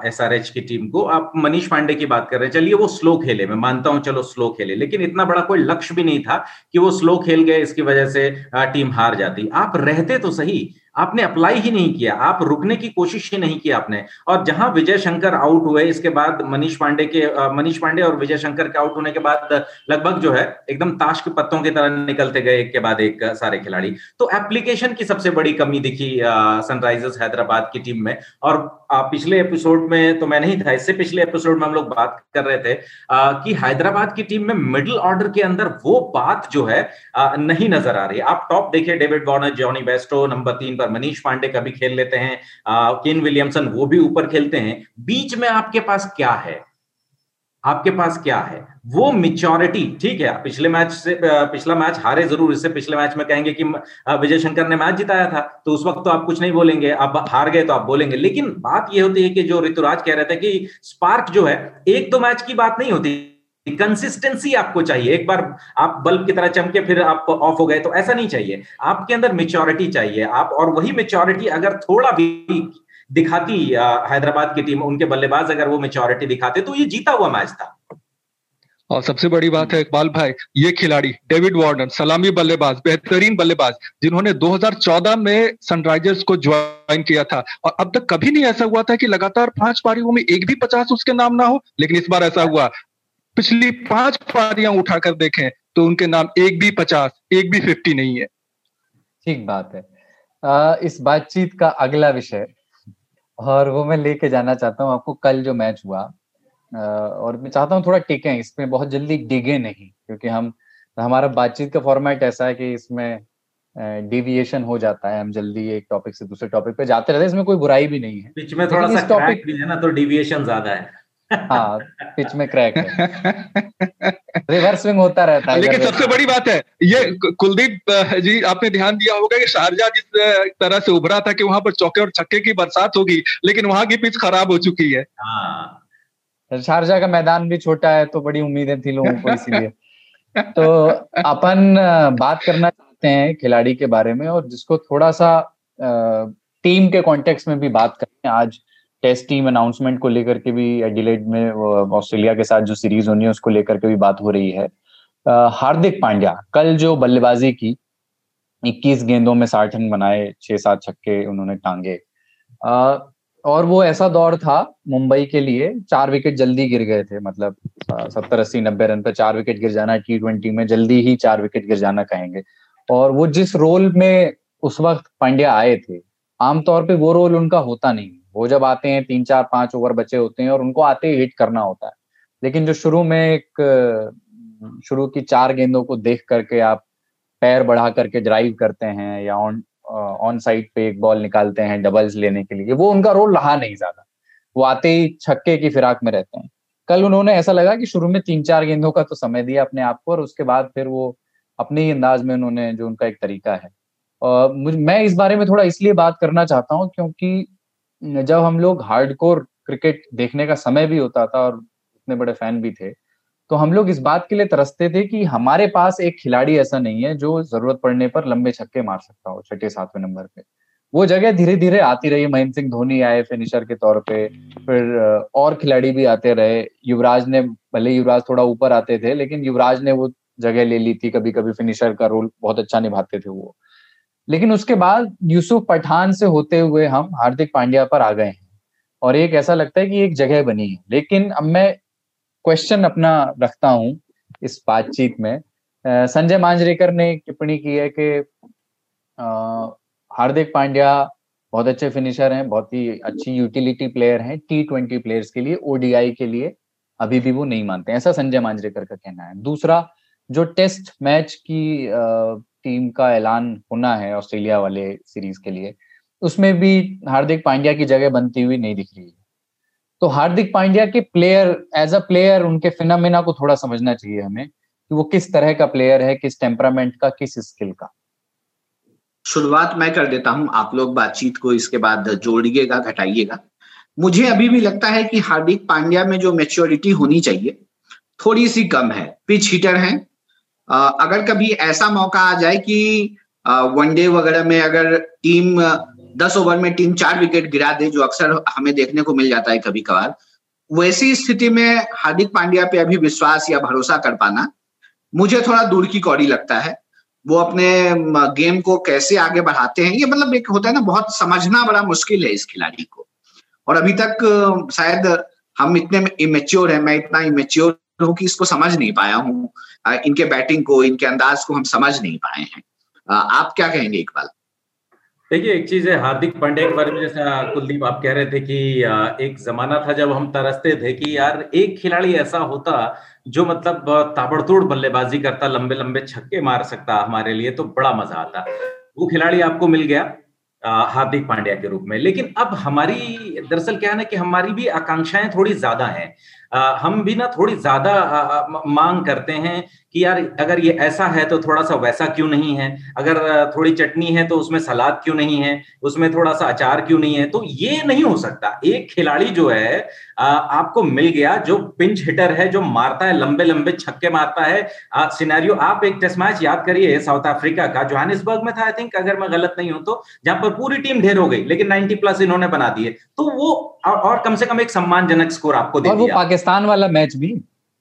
एसआरएच की टीम को। आप मनीष पांडे की बात कर रहे हैं, चलिए वो स्लो खेले, मैं मानता हूं चलो स्लो खेले, लेकिन इतना बड़ा कोई लक्ष्य भी नहीं था कि वो स्लो खेल गए इसकी वजह से टीम हार जाती। आप रहते तो सही, आपने अप्लाई ही नहीं किया, आप रुकने की कोशिश ही नहीं की आपने। और जहां विजय शंकर आउट हुए इसके बाद मनीष पांडे के मनीष पांडे और विजय शंकर के आउट होने के बाद लगभग जो है एकदम ताश के पत्तों की तरह निकलते गए एक के बाद एक सारे खिलाड़ी। तो एप्लीकेशन की सबसे बड़ी कमी दिखी सनराइजर्स हैदराबाद की टीम में। और आ, पिछले एपिसोड में तो मैं नहीं था, इससे पिछले एपिसोड में हम लोग बात कर रहे थे आ, कि हैदराबाद की टीम में मिडिल ऑर्डर के अंदर वो बात जो है आ, नहीं नजर आ रही। आप टॉप देखिए, David Warner, जॉनी बेस्टो, number तीन मनीष पांडे कभी खेल लेते हैं, केन विलियमसन वो भी ऊपर खेलते हैं, बीच में आपके पास क्या है, आपके पास क्या है वो मेच्योरिटी। ठीक है पिछले मैच से पिछला मैच हारे जरूर, इससे पिछले मैच में कहेंगे कि विजय शंकर ने मैच जिताया था तो उस वक्त तो आप कुछ नहीं बोलेंगे, आप हार गए तो आप बोलेंगे। लेकिन बात ये होती है कि जो ऋतुराज कह रहे थे कि स्पार्क जो है एक दो मैच की बात नहीं होती, कंसिस्टेंसी आपको चाहिए। एक बार आप बल्ब की तरह चमके फिर आप ऑफ हो गए तो ऐसा नहीं चाहिए, आपके अंदर मैच्योरिटी चाहिए। आप और वही मैच्योरिटी अगर थोड़ा भी दिखाती हैदराबाद की टीम, उनके बल्लेबाज अगर वो मैच्योरिटी दिखाते तो ये जीता हुआ मैच था। और सबसे बड़ी बात है इकबाल भाई, ये खिलाड़ी डेविड वार्नर, सलामी बल्लेबाज, बेहतरीन बल्लेबाज, जिन्होंने दो हज़ार चौदह में सनराइजर्स को ज्वाइन किया था और अब तक कभी नहीं ऐसा हुआ था कि लगातार पांच पारियों में एक भी पचास उसके नाम ना हो, लेकिन इस बार ऐसा हुआ। पिछली पांच पारियां उठाकर देखें तो उनके नाम एक भी पचास, एक भी फिफ्टी नहीं है। ठीक बात है। आ, इस बातचीत का अगला विषय, और वो मैं लेके जाना चाहता हूँ आपको कल जो मैच हुआ, आ, और मैं चाहता हूँ थोड़ा टिकें इसमें, बहुत जल्दी डिगे नहीं, क्योंकि हम हमारा बातचीत का फॉर्मेट ऐसा है कि इसमें डिविएशन हो जाता है, हम जल्दी एक टॉपिक से दूसरे टॉपिक पे जाते रहते हैं, इसमें कोई बुराई भी नहीं है। पिच में थोड़ा सा क्रैक भी है ना, तो डिविएशन ज्यादा है। हाँ, पिच में क्रैक है, रिवर्स स्विंग होता रहता है। लेकिन सबसे बड़ी बात है ये, कुलदीप जी आपने ध्यान दिया होगा कि शारजा जिस तरह से उभरा था कि वहां पर चौके और छक्के की बरसात होगी, लेकिन वहां की पिच खराब हो चुकी है। शारजा का मैदान भी छोटा है, तो बड़ी उम्मीदें थी लोगों को, इसीलिए। तो अपन बात करना चाहते हैं खिलाड़ी के बारे में, और जिसको थोड़ा सा टीम के कॉन्टेक्स्ट में भी बात करें। आज टेस्ट टीम अनाउंसमेंट को लेकर के भी, एडिलेड में ऑस्ट्रेलिया के साथ जो सीरीज होनी है उसको लेकर के भी बात हो रही है। हार्दिक पांड्या कल जो बल्लेबाजी की, इक्कीस गेंदों में साठ रन बनाए, छह सात छक्के उन्होंने टांगे, और वो ऐसा दौर था मुंबई के लिए, चार विकेट जल्दी गिर गए थे, मतलब सत्तर अस्सी नब्बे रन पर चार विकेट गिर जाना, टी ट्वेंटी में जल्दी ही चार विकेट गिर जाना कहेंगे। और वो जिस रोल में उस वक्त पांड्या आए थे, आमतौर पे वो रोल उनका होता नहीं, वो जब आते हैं तीन चार पांच ओवर बचे होते हैं और उनको आते ही हिट करना होता है। लेकिन जो शुरू में एक शुरू की चार गेंदों को देख करके आप पैर बढ़ा करके ड्राइव करते हैं या ऑन ऑन साइड पे एक बॉल निकालते हैं डबल्स लेने के लिए, वो उनका रोल रहा नहीं ज्यादा, वो आते ही छक्के की फिराक में रहते हैं। कल उन्होंने ऐसा लगा कि शुरू में तीन चार गेंदों का तो समय दिया अपने आप को, और उसके बाद फिर वो अपने ही अंदाज में उन्होंने, जो उनका एक तरीका है। और मैं इस बारे में थोड़ा इसलिए बात करना चाहता हूँ क्योंकि जब हम लोग हार्डकोर क्रिकेट देखने का समय भी होता था और इतने बड़े फैन भी थे, तो हम लोग इस बात के लिए तरसते थे कि हमारे पास एक खिलाड़ी ऐसा नहीं है जो जरूरत पड़ने पर लंबे छक्के मार सकता हो छठे सातवें नंबर पे। वो जगह धीरे धीरे आती रही, महेंद्र सिंह धोनी आए फिनिशर के तौर पे, फिर और खिलाड़ी भी आते रहे। युवराज ने, भले युवराज थोड़ा ऊपर आते थे, लेकिन युवराज ने वो जगह ले ली थी, कभी कभी फिनिशर का रोल बहुत अच्छा निभाते थे वो। लेकिन उसके बाद यूसुफ पठान से होते हुए हम हार्दिक पांड्या पर आ गए हैं, और एक ऐसा लगता है कि एक जगह बनी है। लेकिन अब मैं क्वेश्चन अपना रखता हूं इस बातचीत में, संजय मांजरेकर ने टिप्पणी की है कि हार्दिक पांड्या बहुत अच्छे फिनिशर हैं, बहुत ही अच्छी यूटिलिटी प्लेयर हैं, टी ट्वेंटी प्लेयर्स के लिए, ओडीआई के लिए अभी भी वो नहीं मानते, ऐसा संजय मांजरेकर का कहना है। दूसरा, जो टेस्ट मैच की टीम का ऐलान होना है ऑस्ट्रेलिया वाले सीरीज के लिए, उसमें भी हार्दिक पांड्या की जगह बनती हुई नहीं दिख रही है। तो हार्दिक पांड्या के प्लेयर, एज अ प्लेयर, उनके फिनोमेना को थोड़ा समझना चाहिए हमें कि वो किस तरह का प्लेयर है, किस टेम्परामेंट का, किस स्किल का। शुरुआत मैं कर देता हूं, आप लोग बातचीत को इसके बाद जोड़िएगा घटाइएगा। मुझे अभी भी लगता है कि हार्दिक पांड्या में जो मैच्योरिटी होनी चाहिए थोड़ी सी कम है। पिच हिटर है, अगर कभी ऐसा मौका आ जाए कि वनडे वगैरह में अगर टीम दस ओवर में टीम चार विकेट गिरा दे, जो अक्सर हमें देखने को मिल जाता है कभी कभार, वैसी स्थिति में हार्दिक पांड्या पे अभी विश्वास या भरोसा कर पाना मुझे थोड़ा दूर की कौड़ी लगता है। वो अपने गेम को कैसे आगे बढ़ाते हैं, ये मतलब एक होता है ना, बहुत समझना बड़ा मुश्किल है इस खिलाड़ी को, और अभी तक शायद हम इतने इमेच्योर है, मैं इतना इमेच्योर हूँ कि इसको समझ नहीं पाया हूँ, इनके बैटिंग को, इनके अंदाज को हम समझ नहीं पाए हैं। आप क्या कहेंगे इकबाल? देखिए, एक चीज है हार्दिक पांड्या के बारे में, जैसा कुलदीप आप कह रहे थे कि एक जमाना था जब हम तरसते थे कि यार एक खिलाड़ी ऐसा होता जो मतलब ताबड़तोड़ बल्लेबाजी करता, लंबे लंबे छक्के मार सकता, हमारे लिए तो बड़ा मजा आता। वो खिलाड़ी आपको मिल गया हार्दिक पांड्या के रूप में। लेकिन अब हमारी दरअसल क्या है ना कि हमारी भी आकांक्षाएं थोड़ी ज्यादा है, हम भी ना थोड़ी ज्यादा मांग करते हैं कि यार अगर ये ऐसा है तो थोड़ा सा वैसा क्यों नहीं है, अगर थोड़ी चटनी है तो उसमें सलाद क्यों नहीं है, उसमें थोड़ा सा अचार क्यों नहीं है। तो ये नहीं हो सकता। एक खिलाड़ी जो है आपको मिल गया जो पिंच हिटर है, जो मारता है, लंबे लंबे छक्के मारता है। सिनेरियो आप एक टेस्ट मैच याद करिए साउथ अफ्रीका का, जोहानिसबर्ग में था आई थिंक, अगर मैं गलत नहीं हूं तो, जहां पर पूरी टीम ढेर हो गई लेकिन नाइन्टी प्लस इन्होंने बना दिए। तो वो और कम से कम एक सम्मानजनक स्कोर आपको दे दिया। पाकिस्तान वाला मैच भी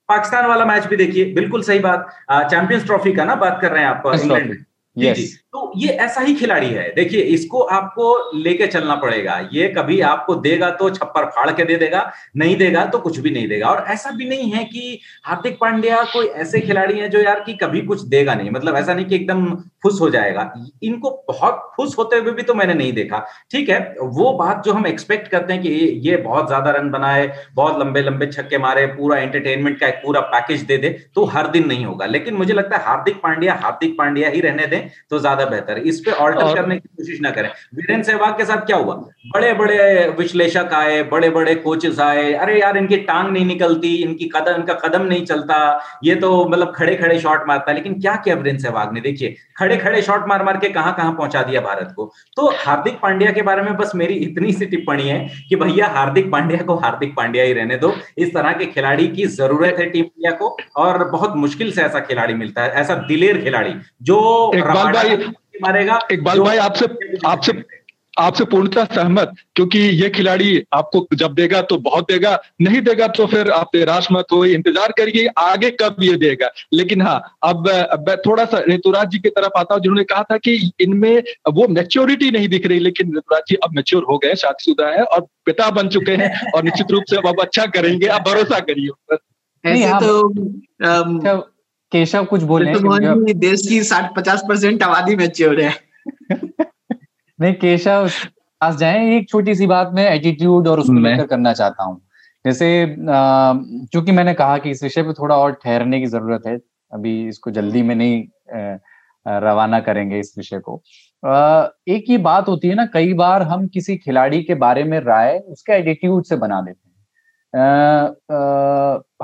पाकिस्तान वाला मैच भी देखिए, बिल्कुल सही बात, चैंपियंस ट्रॉफी का ना बात कर रहे हैं आप, इंग्लैंड में। यस, तो ये ऐसा ही खिलाड़ी है। देखिए, इसको आपको लेके चलना पड़ेगा। ये कभी आपको देगा तो छप्पर फाड़ के दे देगा, नहीं देगा तो कुछ भी नहीं देगा। और ऐसा भी नहीं है कि हार्दिक पांड्या कोई ऐसे खिलाड़ी है जो यार कि कभी कुछ देगा नहीं, मतलब ऐसा नहीं कि एकदम खुश हो जाएगा। इनको बहुत खुश होते हुए भी तो मैंने नहीं देखा। ठीक है, वो बात जो हम एक्सपेक्ट करते हैं कि ये बहुत ज्यादा रन बनाए, बहुत लंबे लंबे छक्के मारे, पूरा एंटरटेनमेंट का एक पूरा पैकेज दे दे, तो हर दिन नहीं होगा। लेकिन मुझे लगता है हार्दिक पांड्या हार्दिक पांड्या ही रहने दें तो ज्यादा बेहतर है, इस पे ऑल्टर करने की कोशिश ना करें। वीरेंद्र सहवाग के साथ क्या हुआ, बड़े बड़े विश्लेषक आए, बड़े बड़े कोचेस आए, अरे यार इनकी टांग नहीं निकलती, इनकी कदम इनका कदम नहीं चलता, ये तो मतलब खड़े खड़े शॉट मारता है, लेकिन क्या किया वीरेंद्र सहवाग ने, देखिए खड़े खड़े शॉट मार मार के कहां कहां पहुंचा दिया भारत को। तो हार्दिक पांड्या के बारे में बस मेरी इतनी सी टिप्पणी है कि भैया हार्दिक पांड्या को हार्दिक पांड्या ही रहने दो, इस तरह के खिलाड़ी की जरूरत है टीम इंडिया को, और बहुत मुश्किल से ऐसा खिलाड़ी मिलता है, ऐसा दिलेर खिलाड़ी जो इकबाल भाई मारेगा। इकबाल भाई आपसे आपसे आपसे पूर्णतः सहमत, क्योंकि ये खिलाड़ी आपको जब देगा तो बहुत देगा, नहीं देगा तो फिर आप निराश मत हो, इंतजार करिए आगे कब ये देगा। लेकिन हाँ, अब, अब थोड़ा सा ऋतुराज जी की तरफ आता हूं, जिन्होंने कहा था कि इनमें वो मैच्योरिटी नहीं दिख रही, लेकिन ऋतुराज जी अब मैच्योर हो गए, शादीशुदा है और पिता बन चुके हैं और निश्चित रूप से अब अच्छा करेंगे, आप भरोसा करिए। केशव कुछ बोले, देश की साठ पचास परसेंट आबादी मैच्योर है। नहीं केशव पास जाए, एक छोटी सी बात मैं एटीट्यूड और उसको लेकर करना चाहता हूँ। जैसे चूंकि मैंने कहा कि इस विषय पे थोड़ा और ठहरने की जरूरत है, अभी इसको जल्दी में नहीं रवाना करेंगे इस विषय को। एक ये बात होती है ना, कई बार हम किसी खिलाड़ी के बारे में राय उसके एटीट्यूड से बना देते हैं।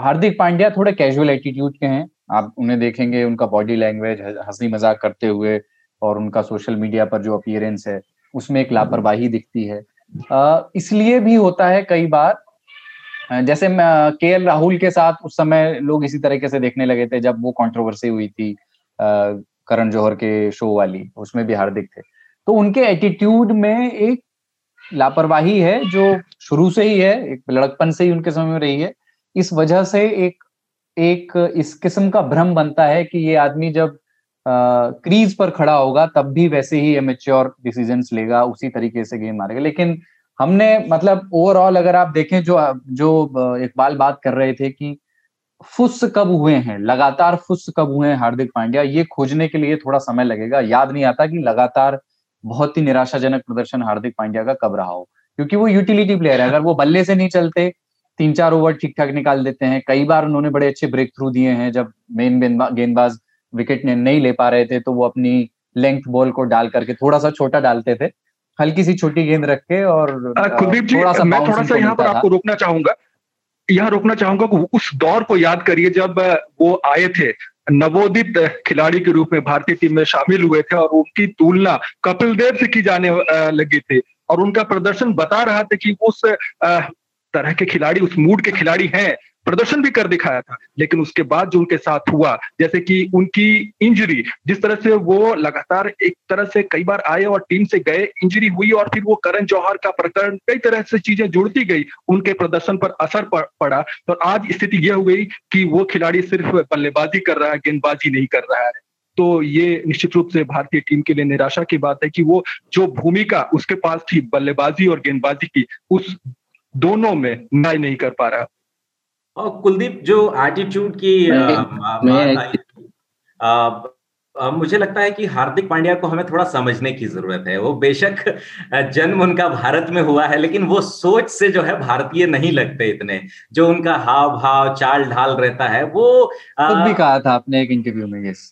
हार्दिक पांड्या थोड़े कैजुअल एटीट्यूड के हैं, आप उन्हें देखेंगे उनका बॉडी लैंग्वेज, हंसी मजाक करते हुए और उनका सोशल मीडिया पर जो अपीयरेंस है उसमें एक लापरवाही दिखती है। इसलिए भी होता है कई बार, जैसे केएल राहुल के साथ उस समय लोग इसी तरीके से देखने लगे थे जब वो कंट्रोवर्सी हुई थी करण जौहर के शो वाली, उसमें भी हार्दिक थे। तो उनके एटीट्यूड में एक लापरवाही है जो शुरू से ही है, एक लड़कपन से ही उनके समय में रही है। इस वजह से एक एक इस किस्म का भ्रम बनता है कि ये आदमी जब क्रीज uh, पर खड़ा होगा तब भी वैसे ही एमेच्योर डिसीजंस लेगा, उसी तरीके से गेम मारेगा। लेकिन हमने मतलब ओवरऑल अगर आप देखें, जो जो इकबाल बात कर रहे थे कि फुस कब हुए हैं, लगातार फुस कब हुए हैं हार्दिक पांड्या, ये खोजने के लिए थोड़ा समय लगेगा। याद नहीं आता कि लगातार बहुत ही निराशाजनक प्रदर्शन हार्दिक पांड्या का कब रहा हो, क्योंकि वो यूटिलिटी प्लेयर है। अगर वो बल्ले से नहीं चलते, तीन चार ओवर ठीक ठाक निकाल देते हैं। कई बार उन्होंने बड़े अच्छे ब्रेक थ्रू दिए हैं, जब मेन गेंदबाज विकेट ने नहीं ले पा रहे थे तो वो अपनी लेंथ बॉल को डाल करके थोड़ा सा छोटा डालते थे, हल्की सी छोटी गेंद रख के। और कुलदीप जी, थोड़ा सा मैं थोड़ा सा यहाँ पर आपको रोकना चाहूंगा, यहाँ रोकना चाहूंगा कि उस दौर को याद करिए जब वो आए थे, नवोदित खिलाड़ी के रूप में भारतीय टीम में शामिल हुए थे और उनकी तुलना कपिल देव से की जाने लगी थी, और उनका प्रदर्शन बता रहा था कि उस तरह के खिलाड़ी, उस मूड के खिलाड़ी हैं, प्रदर्शन भी कर दिखाया था। लेकिन उसके बाद जो उनके साथ हुआ, जैसे कि उनकी इंजरी, जिस तरह से वो लगातार एक तरह से कई बार आए और टीम से गए, इंजरी हुई, और फिर वो करण जौहर का प्रकरण, कई तरह से चीजें जुड़ती गई, उनके प्रदर्शन पर असर पड़ा। और आज स्थिति यह हो गई कि वो खिलाड़ी सिर्फ बल्लेबाजी कर रहा है, गेंदबाजी नहीं कर रहा है। तो ये निश्चित रूप से भारतीय टीम के लिए निराशा की बात है कि वो जो भूमिका उसके पास थी बल्लेबाजी और गेंदबाजी की, उस दोनों में न्याय नहीं कर पा रहा। और कुलदीप, जो एटीट्यूड की मैं, आ, मैं, आ, आ, आ, मुझे लगता है कि हार्दिक पांड्या को हमें थोड़ा समझने की जरूरत है। वो बेशक जन्म उनका भारत में हुआ है, लेकिन वो सोच से जो है भारतीय नहीं लगते इतने। जो उनका हाव भाव, चाल ढाल रहता है, वो आ, तो भी कहा था आपने एक इंटरव्यू में, यस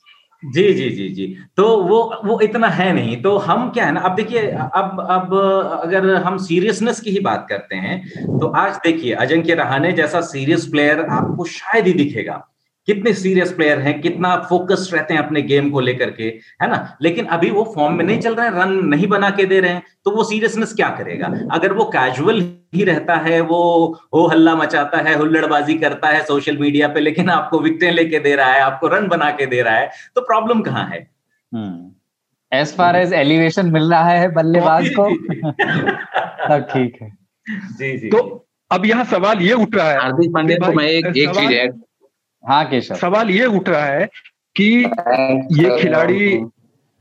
जी जी जी जी तो वो वो इतना है नहीं। तो हम क्या है ना, अब देखिए, अब अब अगर हम सीरियसनेस की ही बात करते हैं तो आज देखिए अजिंक्य रहाणे जैसा सीरियस प्लेयर आपको शायद ही दिखेगा। कितने सीरियस प्लेयर हैं, कितना फोकस रहते हैं अपने गेम को लेकर के, है ना। लेकिन अभी वो फॉर्म में नहीं चल रहे हैं, रन नहीं बना के दे रहे हैं, तो वो सीरियसनेस क्या करेगा। अगर वो कैजुअल ही रहता है, वो हो हल्ला मचाता है, हुल्लड़बाजी करता है सोशल मीडिया पे, लेकिन आपको विकेटें लेके दे रहा है, आपको रन बना के दे रहा है, तो प्रॉब्लम कहाँ है। एज फार एज एलिवेशन मिल रहा है बल्लेबाज को, सब ठीक है। जी जी तो अब यहाँ सवाल ये उठ रहा है हार्दिक पांड्या को, मैं एक एक चीज ऐड, हाँ केशव, सवाल ये उठ रहा है कि ये खिलाड़ी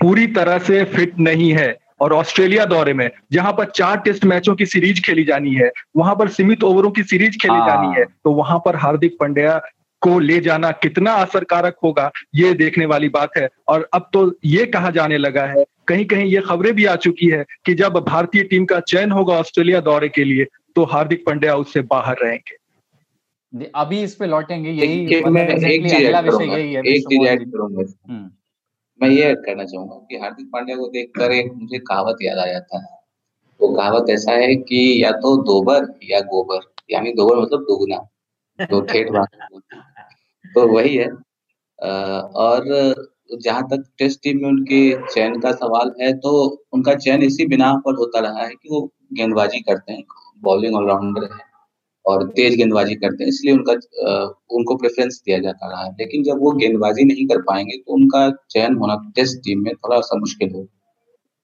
पूरी तरह से फिट नहीं है, और ऑस्ट्रेलिया दौरे में जहां पर चार टेस्ट मैचों की सीरीज खेली जानी है, वहां पर सीमित ओवरों की सीरीज खेली जानी है, तो वहां पर हार्दिक पांड्या को ले जाना कितना असरकारक होगा, ये देखने वाली बात है। और अब तो ये कहा जाने लगा है, कहीं कहीं ये खबरें भी आ चुकी है कि जब भारतीय टीम का चयन होगा ऑस्ट्रेलिया दौरे के लिए तो हार्दिक पांड्या उससे बाहर रहेंगे। अभी इस पे लौटेंगे, यही एक चीज ऐड करूंगा मैं ये कहना चाहूंगा कि हार्दिक पांड्या को देखकर एक मुझे कहावत याद आ जाता है। वो तो कहावत ऐसा है कि या तो दोबर या गोबर, यानी दोबर मतलब दोगुना, तो ठेठ बात तो वही है। और जहां तक टेस्ट टीम में उनके चयन का सवाल है, तो उनका चयन इसी बिना पर होता रहा है कि वो गेंदबाजी करते हैं, बॉलिंग ऑलराउंडर है और तेज गेंदबाजी करते हैं, इसलिए उनका उनको प्रेफरेंस दिया जाता रहा है। लेकिन जब वो गेंदबाजी नहीं कर पाएंगे तो उनका चयन होना टेस्ट टीम में थोड़ा सा मुश्किल हो।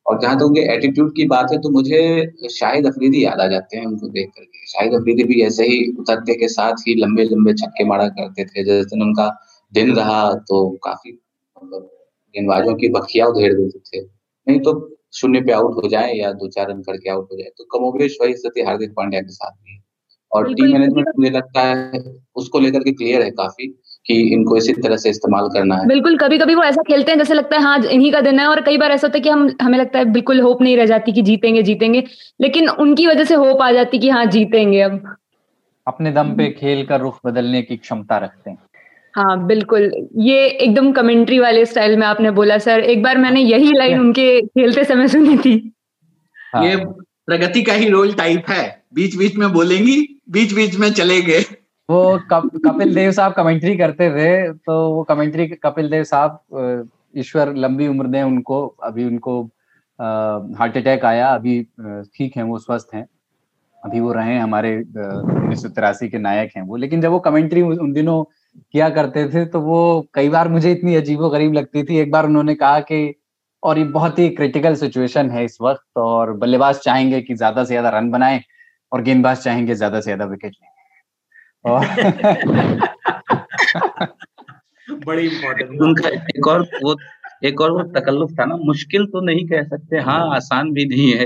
और जहाँ तक उनके एटीट्यूड की बात है, तो मुझे शाहिद अफरीदी याद आ जाते हैं उनको देख करके। शाहिद अफरीदी भी ऐसे ही उतरते के साथ ही लंबे लंबे छक्के मारा करते थे। जिस दिन उनका दिन रहा तो काफी मतलब गेंदबाजों की बखिया उधेड़ देते थे, नहीं तो शून्य पे आउट हो जाए या दो चार रन करके आउट हो जाए। तो कमोबेश वही स्थिति हार्दिक पांड्या के साथ भी। और टीम मैनेजमेंट मुझे लगता है उसको लेकर के क्लियर है काफी कि इनको इसी तरह से इस्तेमाल करना है। बिल्कुल, कभी कभी वो ऐसा खेलते हैं जैसे लगता है हाँ इन्हीं का दिन है, और कई बार ऐसा होता है कि हम हमें लगता है बिल्कुल होप नहीं रह जाती कि जीतेंगे जीतेंगे लेकिन उनकी वजह से होप आ जाती कि हाँ जीतेंगे। अब अपने दम पे खेल का रुख बदलने की क्षमता रखते हैं। हाँ बिल्कुल, ये एकदम कमेंट्री वाले स्टाइल में आपने बोला सर। एक बार मैंने यही लाइन उनके खेलते समय सुनी थी। ये प्रगति का ही रोल टाइप है, बीच बीच में बोलेंगी बीच बीच में चले गए। वो कप, कपिल देव साहब कमेंट्री करते थे, तो वो कमेंट्री कपिल देव साहब, ईश्वर लंबी उम्र दें उनको, अभी उनको आ, हार्ट अटैक आया, अभी ठीक हैं वो, स्वस्थ हैं, अभी वो रहे हमारे उन्नीस सौ तिरासी के नायक हैं वो। लेकिन जब वो कमेंट्री उन दिनों किया करते थे तो वो कई बार मुझे इतनी अजीबोगरीब लगती थी। एक बार उन्होंने कहा कि और ये बहुत ही क्रिटिकल सिचुएशन है इस वक्त, और बल्लेबाज चाहेंगे कि ज्यादा से ज्यादा रन बनाएं और गेंदबाज चाहेंगे ज्यादा से ज्यादा विकेट लें। और बड़ी इंपॉर्टेंट उनका एक और वो एक और वो तकल्लुफ था ना, मुश्किल तो नहीं कह सकते, हाँ आसान भी नहीं है।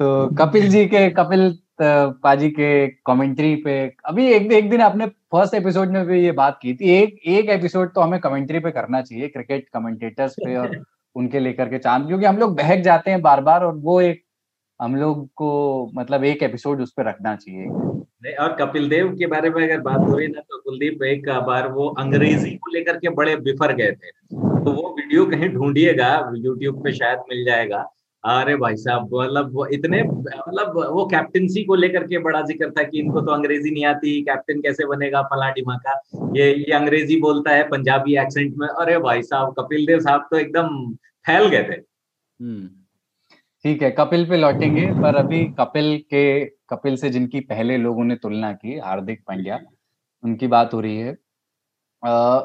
तो कपिल जी के कपिल पाजी के कमेंट्री पे अभी एक, एक दिन आपने फर्स्ट एपिसोड में भी ये बात की थी। एक एक एपिसोड तो हमें कमेंट्री पे करना चाहिए, क्रिकेट कमेंटेटर्स पे और उनके लेकर के चांद, क्योंकि हम लोग बहक जाते हैं बार बार, और वो एक हम लोग को मतलब एक एपिसोड उस पे रखना चाहिए। और कपिल देव के बारे में अगर बात हो रही ना, तो कुलदीप एक बार वो अंग्रेजी को लेकर के बड़े बिफर गए थे, तो वो वीडियो कहीं ढूंढिएगा, यूट्यूब पे शायद मिल जाएगा। अरे भाई साहब मतलब वो इतने मतलब वो कैप्टनसी को लेकर के बड़ा जिक्र था कि इनको तो अंग्रेजी नहीं आती, कैप्टन कैसे बनेगा, फला डिमा का ये ये अंग्रेजी बोलता है पंजाबी एक्सेंट में। अरे भाई साहब कपिल देव साहब तो एकदम फैल गए थे। ठीक है, कपिल पे लौटेंगे, पर अभी कपिल के कपिल से जिनकी पहले लोगों ने तुलना की, हार्दिक पांड्या, उनकी बात हो रही है। आ,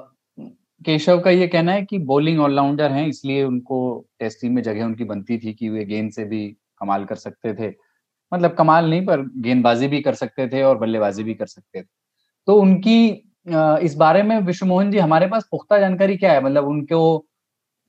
केशव का ये कहना है कि बॉलिंग ऑलराउंडर हैं, इसलिए उनको टेस्ट टीम में जगह उनकी बनती थी कि वे गेंद से भी कमाल कर सकते थे, मतलब कमाल नहीं पर गेंदबाजी भी कर सकते थे और बल्लेबाजी भी कर सकते थे। तो उनकी आ, इस बारे में विश्व मोहन जी हमारे पास पुख्ता जानकारी क्या है, मतलब उनको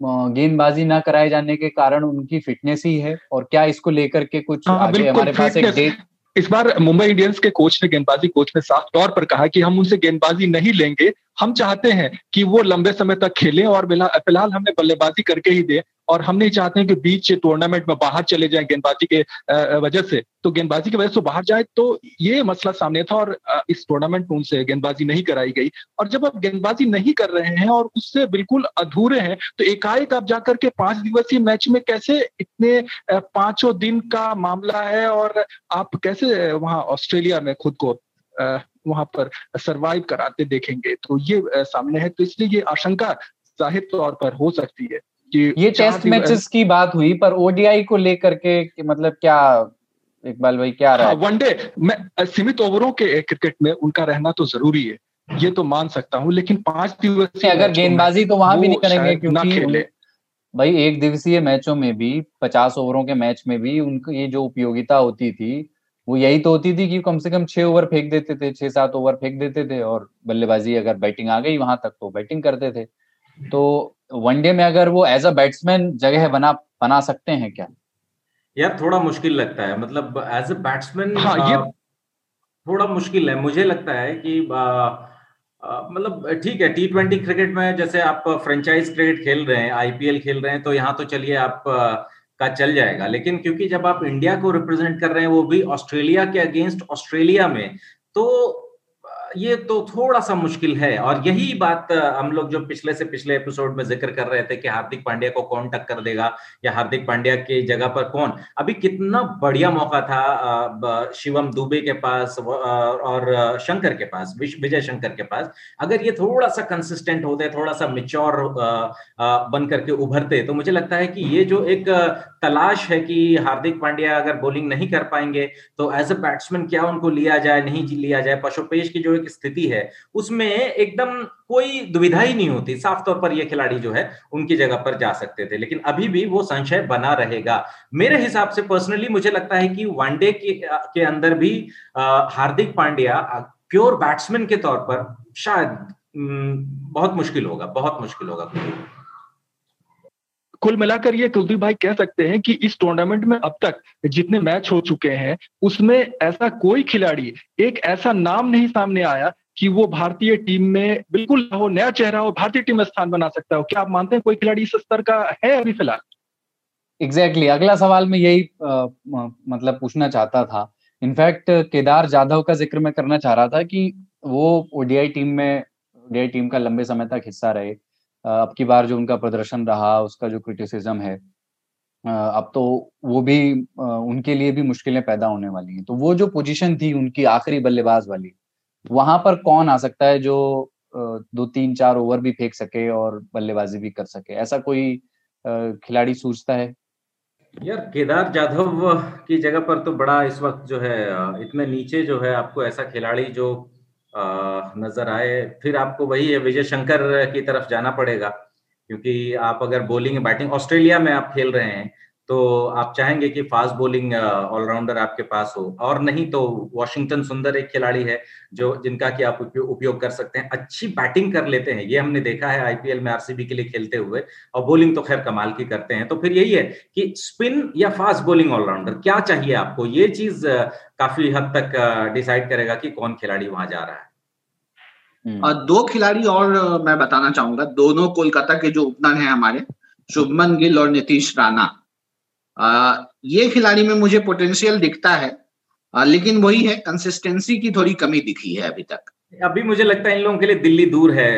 गेंदबाजी ना कराए जाने के कारण उनकी फिटनेस ही है, और क्या इसको लेकर के कुछ हाँ, आगे हमारे पास एक डेट? इस बार मुंबई इंडियंस के कोच ने गेंदबाजी कोच ने साफ तौर पर कहा कि हम उनसे गेंदबाजी नहीं लेंगे, हम चाहते हैं कि वो लंबे समय तक खेलें और फिलहाल हमने बल्लेबाजी करके ही दें, और हम नहीं चाहते हैं कि बीच टूर्नामेंट में बाहर चले जाएं गेंदबाजी के वजह से। तो गेंदबाजी की वजह से बाहर जाए तो ये मसला सामने था, और इस टूर्नामेंट में उनसे गेंदबाजी नहीं कराई गई। और जब आप गेंदबाजी नहीं कर रहे हैं और उससे बिल्कुल अधूरे हैं, तो एकाएक आप जाकर के पांच दिवसीय मैच में कैसे, इतने पांचों दिन का मामला है और आप कैसे वहां ऑस्ट्रेलिया में खुद को वहां पर सर्वाइव कराते देखेंगे। तो ये सामने है, तो इसलिए ये आशंका जाहिर तौर पर हो सकती है। ये टेस्ट मैचेस की बात हुई, पर ओडीआई को लेकर के मतलब क्या इकबाल भाई क्या रहा है? वनडे में सीमित ओवरों के क्रिकेट में उनका रहना तो जरूरी है, ये तो मान सकता हूँ, लेकिन पांच दिवसीय अगर गेंदबाजी तो वहां भी नहीं करेंगे, क्योंकि भाई एक दिवसीय मैचों में भी पचास ओवरों के मैच में भी उनकी ये जो उपयोगिता होती थी वो यही तो होती थी कि कम से कम छह ओवर फेंक देते थे, छह सात ओवर फेंक देते थे, और बल्लेबाजी अगर बैटिंग आ गई वहां तक तो बैटिंग करते थे। तो वनडे में अगर वो एज अ बैट्समैन जगह बना बना सकते हैं क्या? यार थोड़ा मुश्किल लगता है, मतलब एज अ बैट्समैन हाँ, ये थोड़ा मुश्किल है। मुझे लगता है कि आ, आ, मतलब ठीक है, टी ट्वेंटी क्रिकेट में जैसे आप फ्रेंचाइज क्रिकेट खेल रहे हैं, आईपीएल खेल रहे हैं, तो यहाँ तो चलिए आप आ, का चल जाएगा। लेकिन क्योंकि जब आप इंडिया को रिप्रेजेंट कर रहे हैं, वो भी ऑस्ट्रेलिया के अगेंस्ट ऑस्ट्रेलिया में, तो ये तो थोड़ा सा मुश्किल है। और यही बात हम लोग जो पिछले से पिछले एपिसोड में जिक्र कर रहे थे कि हार्दिक पांड्या को कौन टक्कर देगा या हार्दिक पांड्या की जगह पर कौन, अभी कितना बढ़िया मौका था शिवम दुबे के पास और शंकर के पास, विजय शंकर के पास। अगर ये थोड़ा सा कंसिस्टेंट होते, थोड़ा सा मेच्योर बन करके उभरते, तो मुझे लगता है कि ये जो एक तलाश है कि हार्दिक पांड्या अगर बॉलिंग नहीं कर पाएंगे तो एज अ बैट्समैन क्या उनको लिया जाए, नहीं लिया जाए, पशुपेश की जो एक स्थिति है उसमें एकदम कोई दुविधा ही नहीं होती। साफ तौर पर ये खिलाड़ी जो है उनकी जगह पर जा सकते थे, लेकिन अभी भी वो संशय बना रहेगा। मेरे हिसाब से पर्सनली मुझे लगता है कि वनडे के, के अंदर भी हार्दिक पांड्या प्योर बैट्समैन के तौर पर शायद बहुत मुश्किल होगा, बहुत मुश्किल होगा। कुल मिलाकर ये कुलदीप भाई कह सकते हैं कि इस टूर्नामेंट में अब तक जितने मैच हो चुके हैं उसमें ऐसा कोई खिलाड़ी, एक ऐसा नाम नहीं सामने आया कि वो भारतीय टीम में बिल्कुल हो, नया चेहरा हो, भारतीय टीम में स्थान बना सकता हो। क्या आप मानते हैं कोई खिलाड़ी इस स्तर का है अभी फिलहाल? Exactly exactly. अगला सवाल मैं यही आ, मतलब पूछना चाहता था। इनफैक्ट केदार जाधव का जिक्र मैं करना चाह रहा था कि वो ओडीआई टीम में, ओडीआई टीम का लंबे समय तक हिस्सा रहे। अब की बार जो उनका प्रदर्शन रहा, उसका जो क्रिटिसिज्म है, अब तो वो भी, उनके लिए भी मुश्किलें पैदा होने वाली हैं। तो वो जो पोजीशन थी उनकी आखिरी बल्लेबाज वाली, वहां पर कौन आ सकता है जो दो तीन चार ओवर भी फेंक सके और बल्लेबाजी भी कर सके? ऐसा कोई खिलाड़ी सोचता है? यार केदार जाधव की जगह पर तो बड़ा इस वक्त जो है, इतने नीचे जो है आपको ऐसा खिलाड़ी जो नजर आए, फिर आपको वही विजय शंकर की तरफ जाना पड़ेगा। क्योंकि आप अगर बॉलिंग बैटिंग, ऑस्ट्रेलिया में आप खेल रहे हैं तो आप चाहेंगे कि फास्ट बॉलिंग ऑलराउंडर आपके पास हो, और नहीं तो वॉशिंगटन सुंदर एक खिलाड़ी है जो जिनका कि आप उपयोग कर सकते हैं। अच्छी बैटिंग कर लेते हैं, ये हमने देखा है आईपीएल में आरसीबी के लिए खेलते हुए, और बॉलिंग तो खैर कमाल की करते हैं। तो फिर यही है कि स्पिन या फास्ट बॉलिंग ऑलराउंडर क्या चाहिए आपको, ये चीज काफी हद तक डिसाइड करेगा कि कौन खिलाड़ी वहां जा रहा है। दो खिलाड़ी और मैं बताना चाहूंगा, दोनों कोलकाता के जो ओपनर हैं हमारे, शुभमन गिल और नीतीश राणा। आ, ये खिलाड़ी में मुझे पोटेंशियल दिखता है, आ, लेकिन वही है, कंसिस्टेंसी की थोड़ी कमी दिखी है अभी तक। अभी मुझे लगता है इन लोगों के लिए दिल्ली दूर है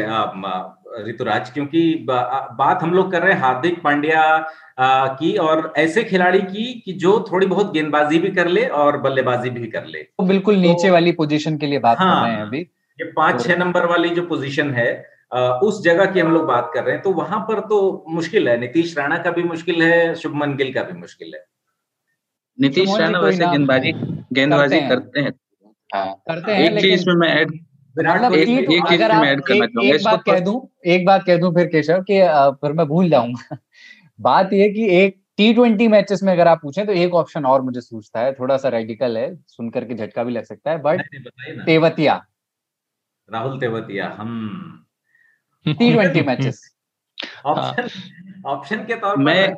ऋतुराज, क्योंकि बात हम लोग कर रहे हैं हार्दिक पांड्या की और ऐसे खिलाड़ी की कि जो थोड़ी बहुत गेंदबाजी भी कर ले और बल्लेबाजी भी कर ले। तो बिल्कुल नीचे वाली पोजीशन के लिए बात कर रहे हैं अभी, ये पांच छह नंबर वाली जो पोजीशन है उस जगह की हम लोग बात कर रहे हैं। तो वहां पर तो मुश्किल है, नीतीश राणा का भी मुश्किल है, शुभमन गिल का भी मुश्किल है। नीतीश राणा वैसे गेंदबाजी गेंदबाजी करते हैं, करते हैं। एक चीज में मैं ऐड करना चाहूंगा, एक बात कह दूं फिर केशव के, फिर मैं भूल जाऊंगा। बात यह कि एक टी ट्वेंटी मैचेस में अगर आप पूछें तो एक ऑप्शन और मुझे सूझता है, थोड़ा सा रेडिकल है, सुनकर के झटका भी लग सकता है, बट तेवतिया, राहुल तेवतिया। हम T twenty matches option option के तौर पर मैं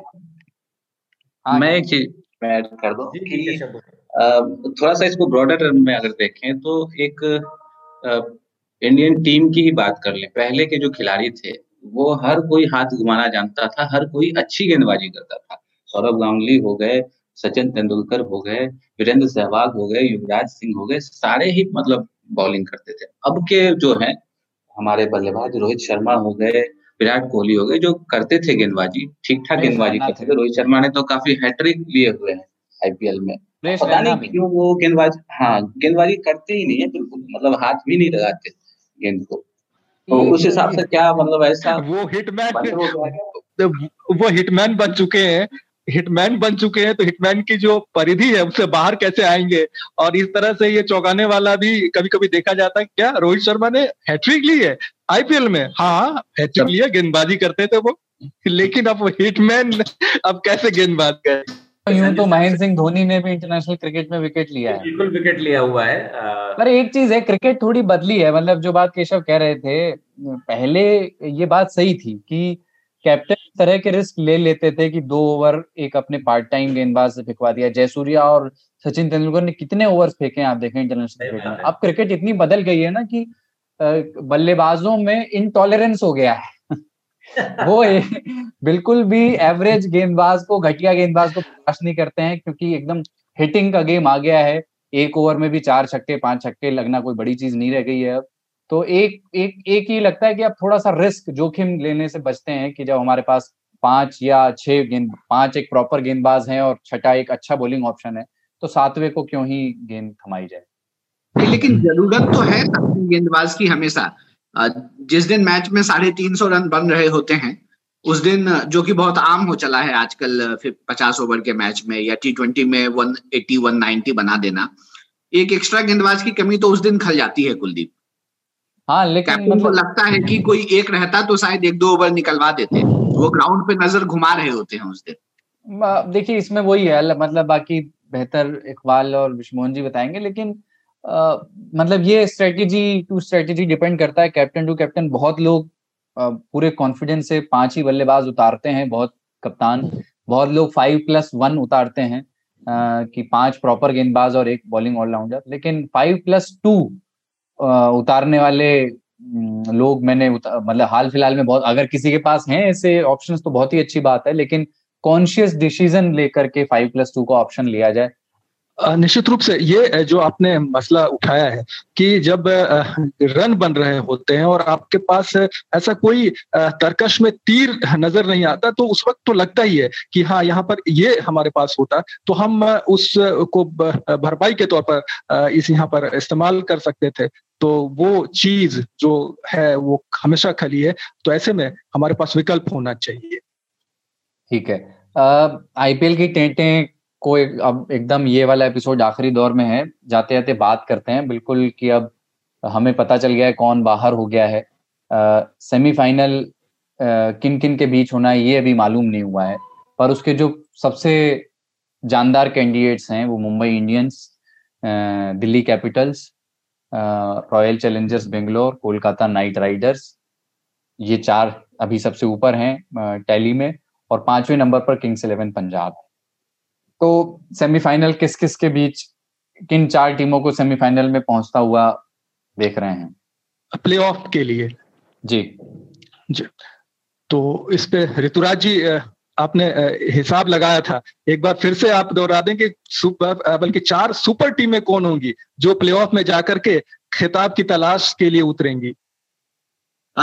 मैं एक चीज ऐड कर दूं कि थोड़ा सा इसको ब्रॉडर टर्म में अगर देखें तो एक इंडियन टीम की ही बात कर लें। पहले के जो खिलाड़ी थे वो हर कोई हाथ घुमाना जानता था, हर कोई अच्छी गेंदबाजी करता था। सौरव गांगुली हो गए, सचिन तेंदुलकर हो गए, वीरेंद्र सहवाग हो गए, युवराज सिंह हो गए, सारे ही मतलब बॉलिंग करते थे। अब के जो है हमारे बल्लेबाज, रोहित शर्मा हो गए, विराट कोहली हो गए, जो करते थे गेंदबाजी, ठीक ठाक गेंदबाजी करते थे। रोहित शर्मा ने तो काफी हैट्रिक लिए हुए हैं आईपीएल में, पता नहीं क्यों वो गेंदबाज हाँ गेंदबाजी करते ही नहीं है बिल्कुल, मतलब हाथ भी नहीं लगाते गेंद को। तो उस हिसाब से क्या मतलब ऐसा वो हिटमैन वो हिटमैन बन चुके हैं हिटमैन बन चुके हैं तो हिटमैन की जो परिधि है उससे बाहर कैसे आएंगे। और इस तरह से ये चौंकाने वाला भी कभी कभी देखा जाता है, क्या रोहित शर्मा ने हैट्रिक ली है आईपीएल में? हाँ, हैट्रिक लिया, गेंदबाजी करते थे वो, लेकिन अब हिटमैन, अब कैसे गेंदबाज गए। यूं तो महेंद्र सिंह धोनी ने भी इंटरनेशनल क्रिकेट में विकेट लिया है, बिल्कुल विकेट लिया हुआ है। पर एक चीज है, क्रिकेट थोड़ी बदली है। मतलब जो बात केशव कह रहे थे, पहले ये बात सही थी कि कैप्टन तरह के रिस्क ले लेते थे कि दो ओवर एक अपने पार्ट टाइम गेंदबाज से फेंकवा दिया। जयसूर्या और सचिन तेंदुलकर ने कितने ओवर्स फेंके आप देखें इंटरनेशनल क्रिकेट में। अब क्रिकेट इतनी बदल गई है ना कि बल्लेबाजों में इनटॉलरेंस हो गया है। वो बिल्कुल भी एवरेज गेंदबाज को, घटिया गेंदबाज को बर्दाश्त नहीं करते हैं, क्योंकि एकदम हिटिंग का गेम आ गया है। एक ओवर में भी चार छक्के पांच छक्के लगना कोई बड़ी चीज नहीं रह गई है अब तो। एक एक एक ही लगता है कि अब थोड़ा सा रिस्क जोखिम लेने से बचते हैं कि जब हमारे पास पांच या छह गेंद पांच एक प्रॉपर गेंदबाज हैं और छठा एक अच्छा बॉलिंग ऑप्शन है, तो सातवें को क्यों ही गेंद थमाई जाए। लेकिन जरूरत तो है गेंदबाज की हमेशा। जिस दिन मैच में साढ़े तीन सौ रन बन रहे होते हैं उस दिन, जो कि बहुत आम हो चला है आजकल पचास ओवर के मैच में या टी ट्वेंटी में एक सौ अस्सी एक सौ नब्बे बना देना, एक एक्स्ट्रा गेंदबाज की कमी तो उस दिन खल जाती है कुलदीप। हाँ, लेकिन मतलब लगता है कि कोई एक रहता तो शायद एक दो ओवर निकलवा देते, वो ग्राउंड पे नजर घुमा रहे होते हैं उस दिन। देखिए इसमें वही है, मतलब बाकी बेहतर इकबाल और विश्व मोहन जी बताएंगे, लेकिन आ, मतलब ये स्ट्रेटेजी टू स्ट्रेटेजी डिपेंड करता है, कैप्टन टू कैप्टन। बहुत लोग आ, पूरे कॉन्फिडेंस से पांच ही बल्लेबाज उतारते हैं, बहुत कप्तान, बहुत लोग फाइव प्लस वन उतारते हैं आ, कि पांच प्रॉपर गेंदबाज और एक बॉलिंग ऑलराउंडर। लेकिन फाइव प्लस टू उतारने वाले लोग मैंने मतलब हाल फिलहाल में बहुत, अगर किसी के पास हैं ऐसे ऑप्शंस तो बहुत ही अच्छी बात है, लेकिन कॉन्शियस डिसीजन लेकर के फाइव प्लस टू का ऑप्शन लिया जाए। निश्चित रूप से ये जो आपने मसला उठाया है कि जब रन बन रहे होते हैं और आपके पास ऐसा कोई तर्कश में तीर नजर नहीं आता, तो उस वक्त तो लगता ही है कि हाँ यहाँ पर ये हमारे पास होता तो हम उसको भरपाई के तौर पर इस यहाँ पर इस्तेमाल कर सकते थे। तो वो चीज जो है वो हमेशा खली है, तो ऐसे में हमारे पास विकल्प होना चाहिए। ठीक है, आईपीएल की टें टें को एक, अब एकदम ये वाला एपिसोड आखिरी दौर में है, जाते जाते बात करते हैं बिल्कुल कि अब हमें पता चल गया है कौन बाहर हो गया है। सेमीफाइनल किन किन के बीच होना है ये अभी मालूम नहीं हुआ है, पर उसके जो सबसे जानदार कैंडिडेट्स हैं वो मुंबई इंडियंस, दिल्ली कैपिटल्स, royal Challengers Bangalore, कोलकाता नाइट राइडर्स, ये चार अभी सबसे ऊपर हैं टैली में, और पांचवें नंबर पर किंग्स इलेवन पंजाब। तो सेमीफाइनल किस किस के बीच, किन चार टीमों को सेमीफाइनल में पहुंचता हुआ देख रहे हैं प्लेऑफ के लिए? जी जी, तो इस पे ऋतुराज जी आपने हिसाब लगाया था, एक बार फिर से आप दोहरा दें कि सुपर, बल्कि चार सुपर टीमें कौन होंगी जो प्लेऑफ में जाकर के खिताब की तलाश के लिए उतरेंगी?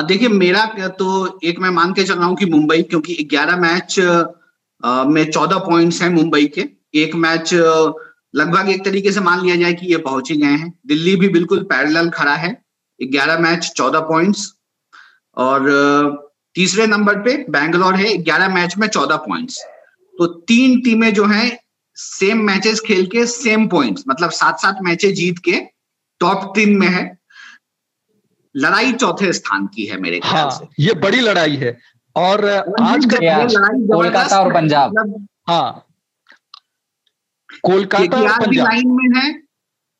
देखिए मेरा तो एक मैं मान के चल रहा हूँ कि मुंबई, क्योंकि ग्यारह मैच Uh, में चौदह पॉइंट्स हैं मुंबई के, एक मैच लगभग एक तरीके से मान लिया जाए कि ये पहुंच ही गए हैं। दिल्ली भी बिल्कुल पैरेलल खड़ा है, ग्यारह मैच चौदह पॉइंट्स, और तीसरे नंबर पे बैंगलोर है ग्यारह मैच में चौदह पॉइंट्स। तो तीन टीमें जो हैं सेम मैचेस खेल के सेम पॉइंट्स, मतलब सात सात मैचें जीत के टॉप टीम में है। लड़ाई चौथे स्थान की है मेरे ख्याल से। हाँ, ये बड़ी लड़ाई है। और आज कोलकाता और पंजाब, हाँ कोलकाता और पंजाब लाइन में है,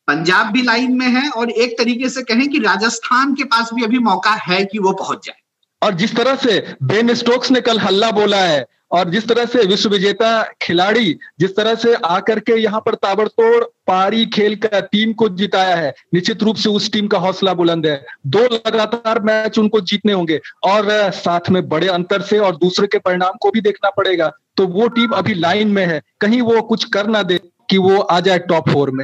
पंजाब भी लाइन में है, और एक तरीके से कहें कि राजस्थान के पास भी अभी मौका है कि वो पहुंच जाए। और जिस तरह से बेन स्टोक्स ने कल हल्ला बोला है, और जिस तरह से विश्व विजेता खिलाड़ी जिस तरह से आकर के यहाँ पर ताबड़तोड़ पारी खेल कर टीम को जिताया है, निश्चित रूप से उस टीम का हौसला बुलंद है। दो लगातार मैच उनको जीतने होंगे और साथ में बड़े अंतर से, और दूसरे के परिणाम को भी देखना पड़ेगा। तो वो टीम अभी लाइन में है, कहीं वो कुछ कर ना दे कि वो आ जाए टॉप फोर में।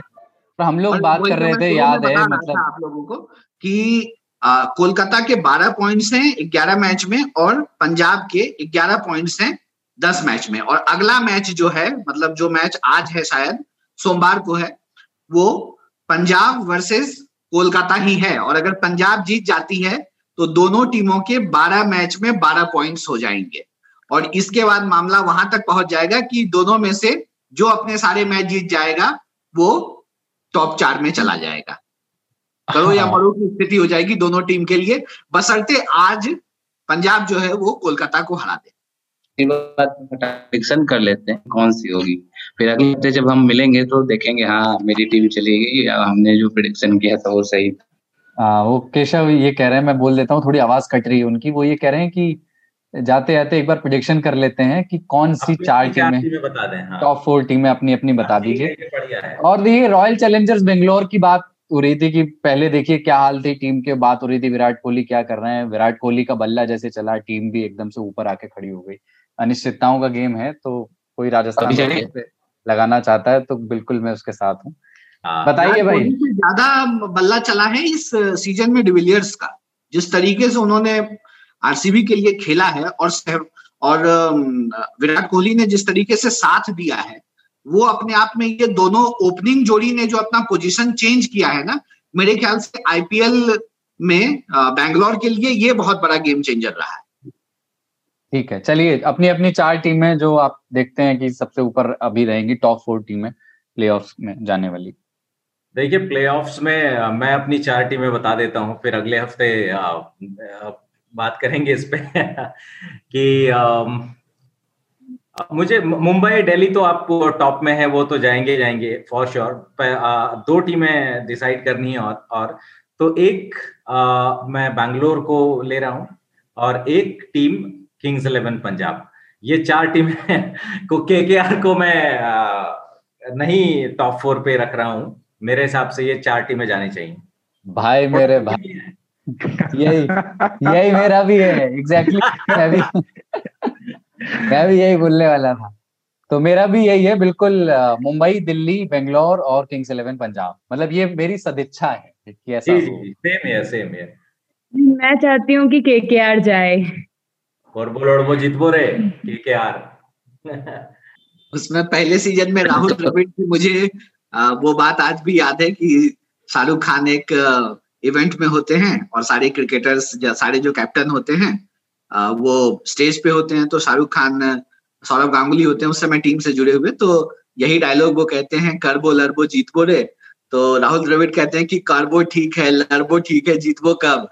हम लोग बात कर रहे थे, याद है मतलब आप लोगों को कि कोलकाता के बारह पॉइंट्स हैं ग्यारह मैच में और पंजाब के ग्यारह पॉइंट्स हैं दस मैच में, और अगला मैच जो है मतलब जो मैच आज है शायद सोमवार को है, वो पंजाब वर्सेस कोलकाता ही है। और अगर पंजाब जीत जाती है तो दोनों टीमों के बारह मैच में बारह पॉइंट्स हो जाएंगे, और इसके बाद मामला वहां तक पहुंच जाएगा कि दोनों में से जो अपने सारे मैच जीत जाएगा वो टॉप चार में चला जाएगा। करो या मरो की स्थिति हो जाएगी दोनों टीम के लिए, बशर्ते आज पंजाब जो है वो कोलकाता को हरा दे। फिक्सन कर लेते हैं कौन सी होगी, फिर अगले हफ्ते जब हम मिलेंगे तो देखेंगे हाँ मेरी टीम चली गई, हमने जो प्रेडिक्शन किया था वो सही था। आ, वो केशव ये कह रहे हैं, मैं बोल देता हूँ, थोड़ी आवाज कट रही है उनकी। वो ये कह रहे हैं कि जाते जाते एक बार प्रेडिक्शन कर लेते हैं कि कौन सी चार टीमें टॉप फोर टीमें अपनी अपनी बता दीजिए। और देखिए रॉयल चैलेंजर्स बेंगलोर की बात हो रही थी कि पहले देखिए क्या हाल थी टीम के, बात हो रही थी विराट कोहली क्या कर रहे हैं, विराट कोहली का बल्ला जैसे चला टीम भी एकदम से ऊपर आके खड़ी हो गई। अनिश्चितताओं का गेम है, तो कोई राजस्थान लगाना चाहता है तो बिल्कुल मैं उसके साथ हूँ। बताइए भाई, ज्यादा बल्ला चला है इस सीजन में डिविलियर्स का। जिस तरीके से उन्होंने आरसीबी के लिए खेला है और और विराट कोहली ने जिस तरीके से साथ दिया है, वो अपने आप में, ये दोनों ओपनिंग जोड़ी ने जो अपना पोजीशन चेंज किया है ना, मेरे ख्याल से आईपीएल में बेंगलोर के लिए ये बहुत बड़ा गेम चेंजर रहा है। ठीक है, चलिए अपनी अपनी चार टीमें जो आप देखते हैं कि सबसे ऊपर अभी रहेंगी, टॉप फोर टीमें प्लेऑफ्स में जाने वाली। देखिए प्लेऑफ्स में मैं अपनी चार टीमें बता देता हूं, फिर अगले हफ्ते बात करेंगे इस पे कि आ, मुझे मुंबई दिल्ली तो आप टॉप में है, वो तो जाएंगे जाएंगे फॉर श्योर। दो टीमें डिसाइड करनी है और और तो एक आ, मैं बैंगलोर को ले रहा हूँ और एक टीम किंग्स इलेवन पंजाब। ये चार टीमें को केकेआर को मैं आ, नहीं टॉप फोर पे रख रहा हूँ। मेरे हिसाब से ये चार टीमें जानी चाहिए भाई, मेरे भाई यही यही मेरा भी है एग्जैक्टली exactly, मैं, मैं भी यही बोलने वाला था। तो मेरा भी यही है बिल्कुल, मुंबई, दिल्ली, बेंगलोर और किंग्स इलेवन पंजाब। मतलब ये मेरी सदिच्छा है कि ऐसा हो। सेम है, सेम है। मैं चाहती हूँ कि केकेआर जाए और बोलो वो जीतबो रे केकेआर। उसमें पहले सीजन में राहुल द्रविड़ की मुझे आ, वो बात आज भी याद है कि शाहरुख खान एक इवेंट में होते हैं और सारे क्रिकेटर्स, सारे जो कैप्टन होते हैं आ, वो स्टेज पे होते हैं, तो शाहरुख खान, सौरव गांगुली होते हैं उस समय टीम से जुड़े हुए, तो यही डायलॉग वो कहते हैं, करबो लड़बो जीतबो रे। तो राहुल द्रविड़ कहते हैं कि करबो ठीक है, लड़बो ठीक है, जीतबो कब।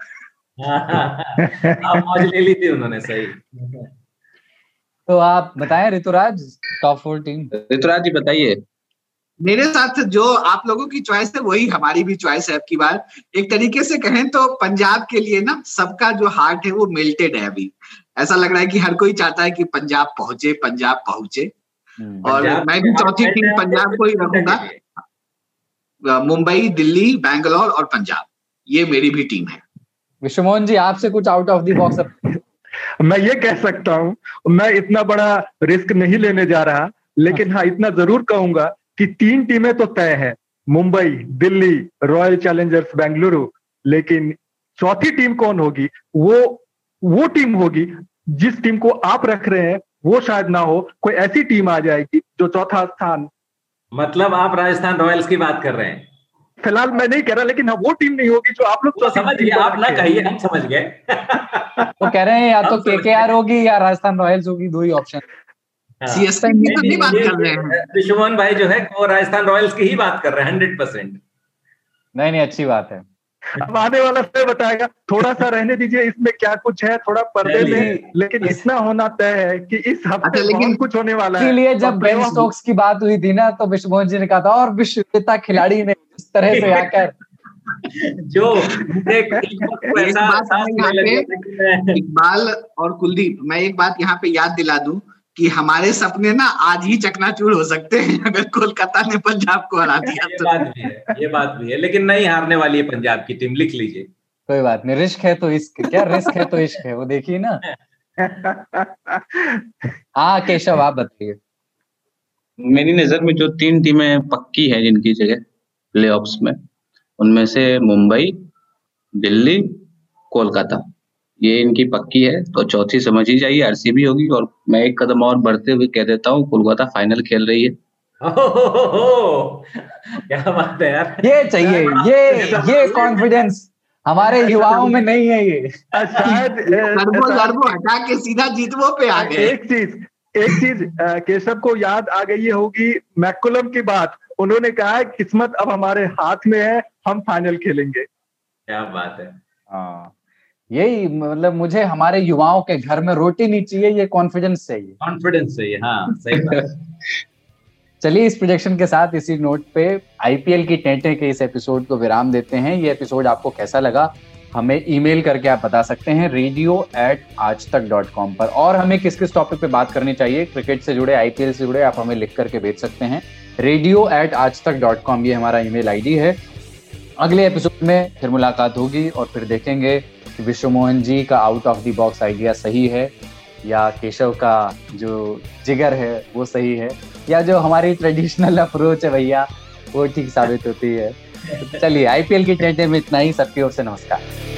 मौज ले ली थी उन्होंने, सही। तो आप बताएं Rituraj, top four team. Rituraj ji बताइए। मेरे साथ जो आप लोगों की चॉइस है वही हमारी भी चॉइस है अब की बार। एक तरीके से कहें तो पंजाब के लिए ना सबका जो हार्ट है वो मेल्टेड है। अभी ऐसा लग रहा है कि हर कोई चाहता है कि पंजाब पहुंचे, पंजाब पहुंचे। और मैं भी चौथी टीम पंजाब को ही रखूंगा, मुंबई, दिल्ली, बैंगलोर और पंजाब, ये मेरी भी टीम है। विश्व मोहन जी, आपसे कुछ आउट ऑफ द बॉक्स। मैं ये कह सकता हूं, मैं इतना बड़ा रिस्क नहीं लेने जा रहा, लेकिन हाँ इतना जरूर कहूंगा कि तीन टीमें तो तय हैं, मुंबई, दिल्ली, रॉयल चैलेंजर्स बेंगलुरु। लेकिन चौथी टीम कौन होगी, वो वो टीम होगी जिस टीम को आप रख रहे हैं, वो शायद ना हो, कोई ऐसी टीम आ जाएगी जो चौथा स्थान। मतलब आप राजस्थान रॉयल्स की बात कर रहे हैं। फिलहाल मैं नहीं कह रहा, लेकिन हाँ वो टीम नहीं होगी जो आप लोग तो समझ गए, आप ना कहिए, हम समझ गए। तो कह रहे हैं या तो केकेआर होगी या राजस्थान रॉयल्स होगी, दो ही ऑप्शन। सीएसके की तो नहीं बात कर रहे हैं विश्वमोहन भाई, जो है वो राजस्थान रॉयल्स की ही बात कर रहे हैं हंड्रेड परसेंट। नहीं नहीं, अच्छी बात है। अब आने वाला समय बताएगा, थोड़ा सा रहने दीजिए, इसमें क्या कुछ है थोड़ा पर्दे में, लेकिन इतना होना तय है कि इस हफ्ते लेकिन कुछ होने वाला है। इसीलिए जब बेन स्टोक्स की बात हुई थी ना, तो विश्व मोहन जी ने कहा था, और विश्वविजेता खिलाड़ी ने इस तरह से आकर जो इकबाल और कुलदीप, मैं एक बात यहाँ पे याद दिला दूं कि हमारे सपने ना आज ही चकनाचूर हो सकते हैं अगर कोलकाता ने पंजाब को हरा दिया तो। ये बात भी है, ये बात भी है, लेकिन नहीं हारने वाली है पंजाब की टीम, लिख लीजिए। कोई बात नहीं, रिस्क है तो इश्क, क्या रिस्क है तो इश्क है, वो देखिए ना। हाँ केशव, आप बताइए। मेरी नजर में जो तीन टीमें पक्की है जिनकी जगह प्ले ऑफ्स में, उनमें से मुंबई, दिल्ली, कोलकाता, ये इनकी पक्की है। तो चौथी समझ ही जाइए आरसीबी होगी। और मैं एक कदम और बढ़ते हुए कह देता हूँ, कोलकाता फाइनल खेल रही है। क्या बात है यार, ये चाहिए, ये ये कॉन्फिडेंस हमारे युवाओं में नहीं है। ये शायद हटा के सीधा जीतवो पे आ गए। एक चीज एक चीज केशव को याद आ गई होगी मैकुलम की बात, उन्होंने कहा है किस्मत अब हमारे हाथ में है, हम फाइनल खेलेंगे। क्या बात है, हाँ यही, मतलब मुझे हमारे युवाओं के घर में रोटी नहीं चाहिए, ये कॉन्फिडेंस चाहिए, कॉन्फिडेंस चाहिए। हाँ सही बात। चलिए इस प्रोजेक्शन के साथ, इसी नोट पे आईपीएल की टें टें के इस एपिसोड को विराम देते हैं। ये एपिसोड आपको कैसा लगा हमें ईमेल करके आप बता सकते हैं radio at Aajtak dot com पर। और हमें किस किस टॉपिक पे बात करनी चाहिए, क्रिकेट से जुड़े, आईपीएल से जुड़े, आप हमें लिख करके भेज सकते हैं radio at Aajtak dot com, ये हमारा ईमेल आईडी है। अगले एपिसोड में फिर मुलाकात होगी और फिर देखेंगे विश्व मोहन जी का out of the box idea सही है या केशव का जो जिगर है वो सही है या जो हमारी ट्रेडिशनल अप्रोच है भैया वो ठीक साबित होती है। चलिए आईपीएल की टें टें में इतना ही। सबकी ओर से नमस्कार।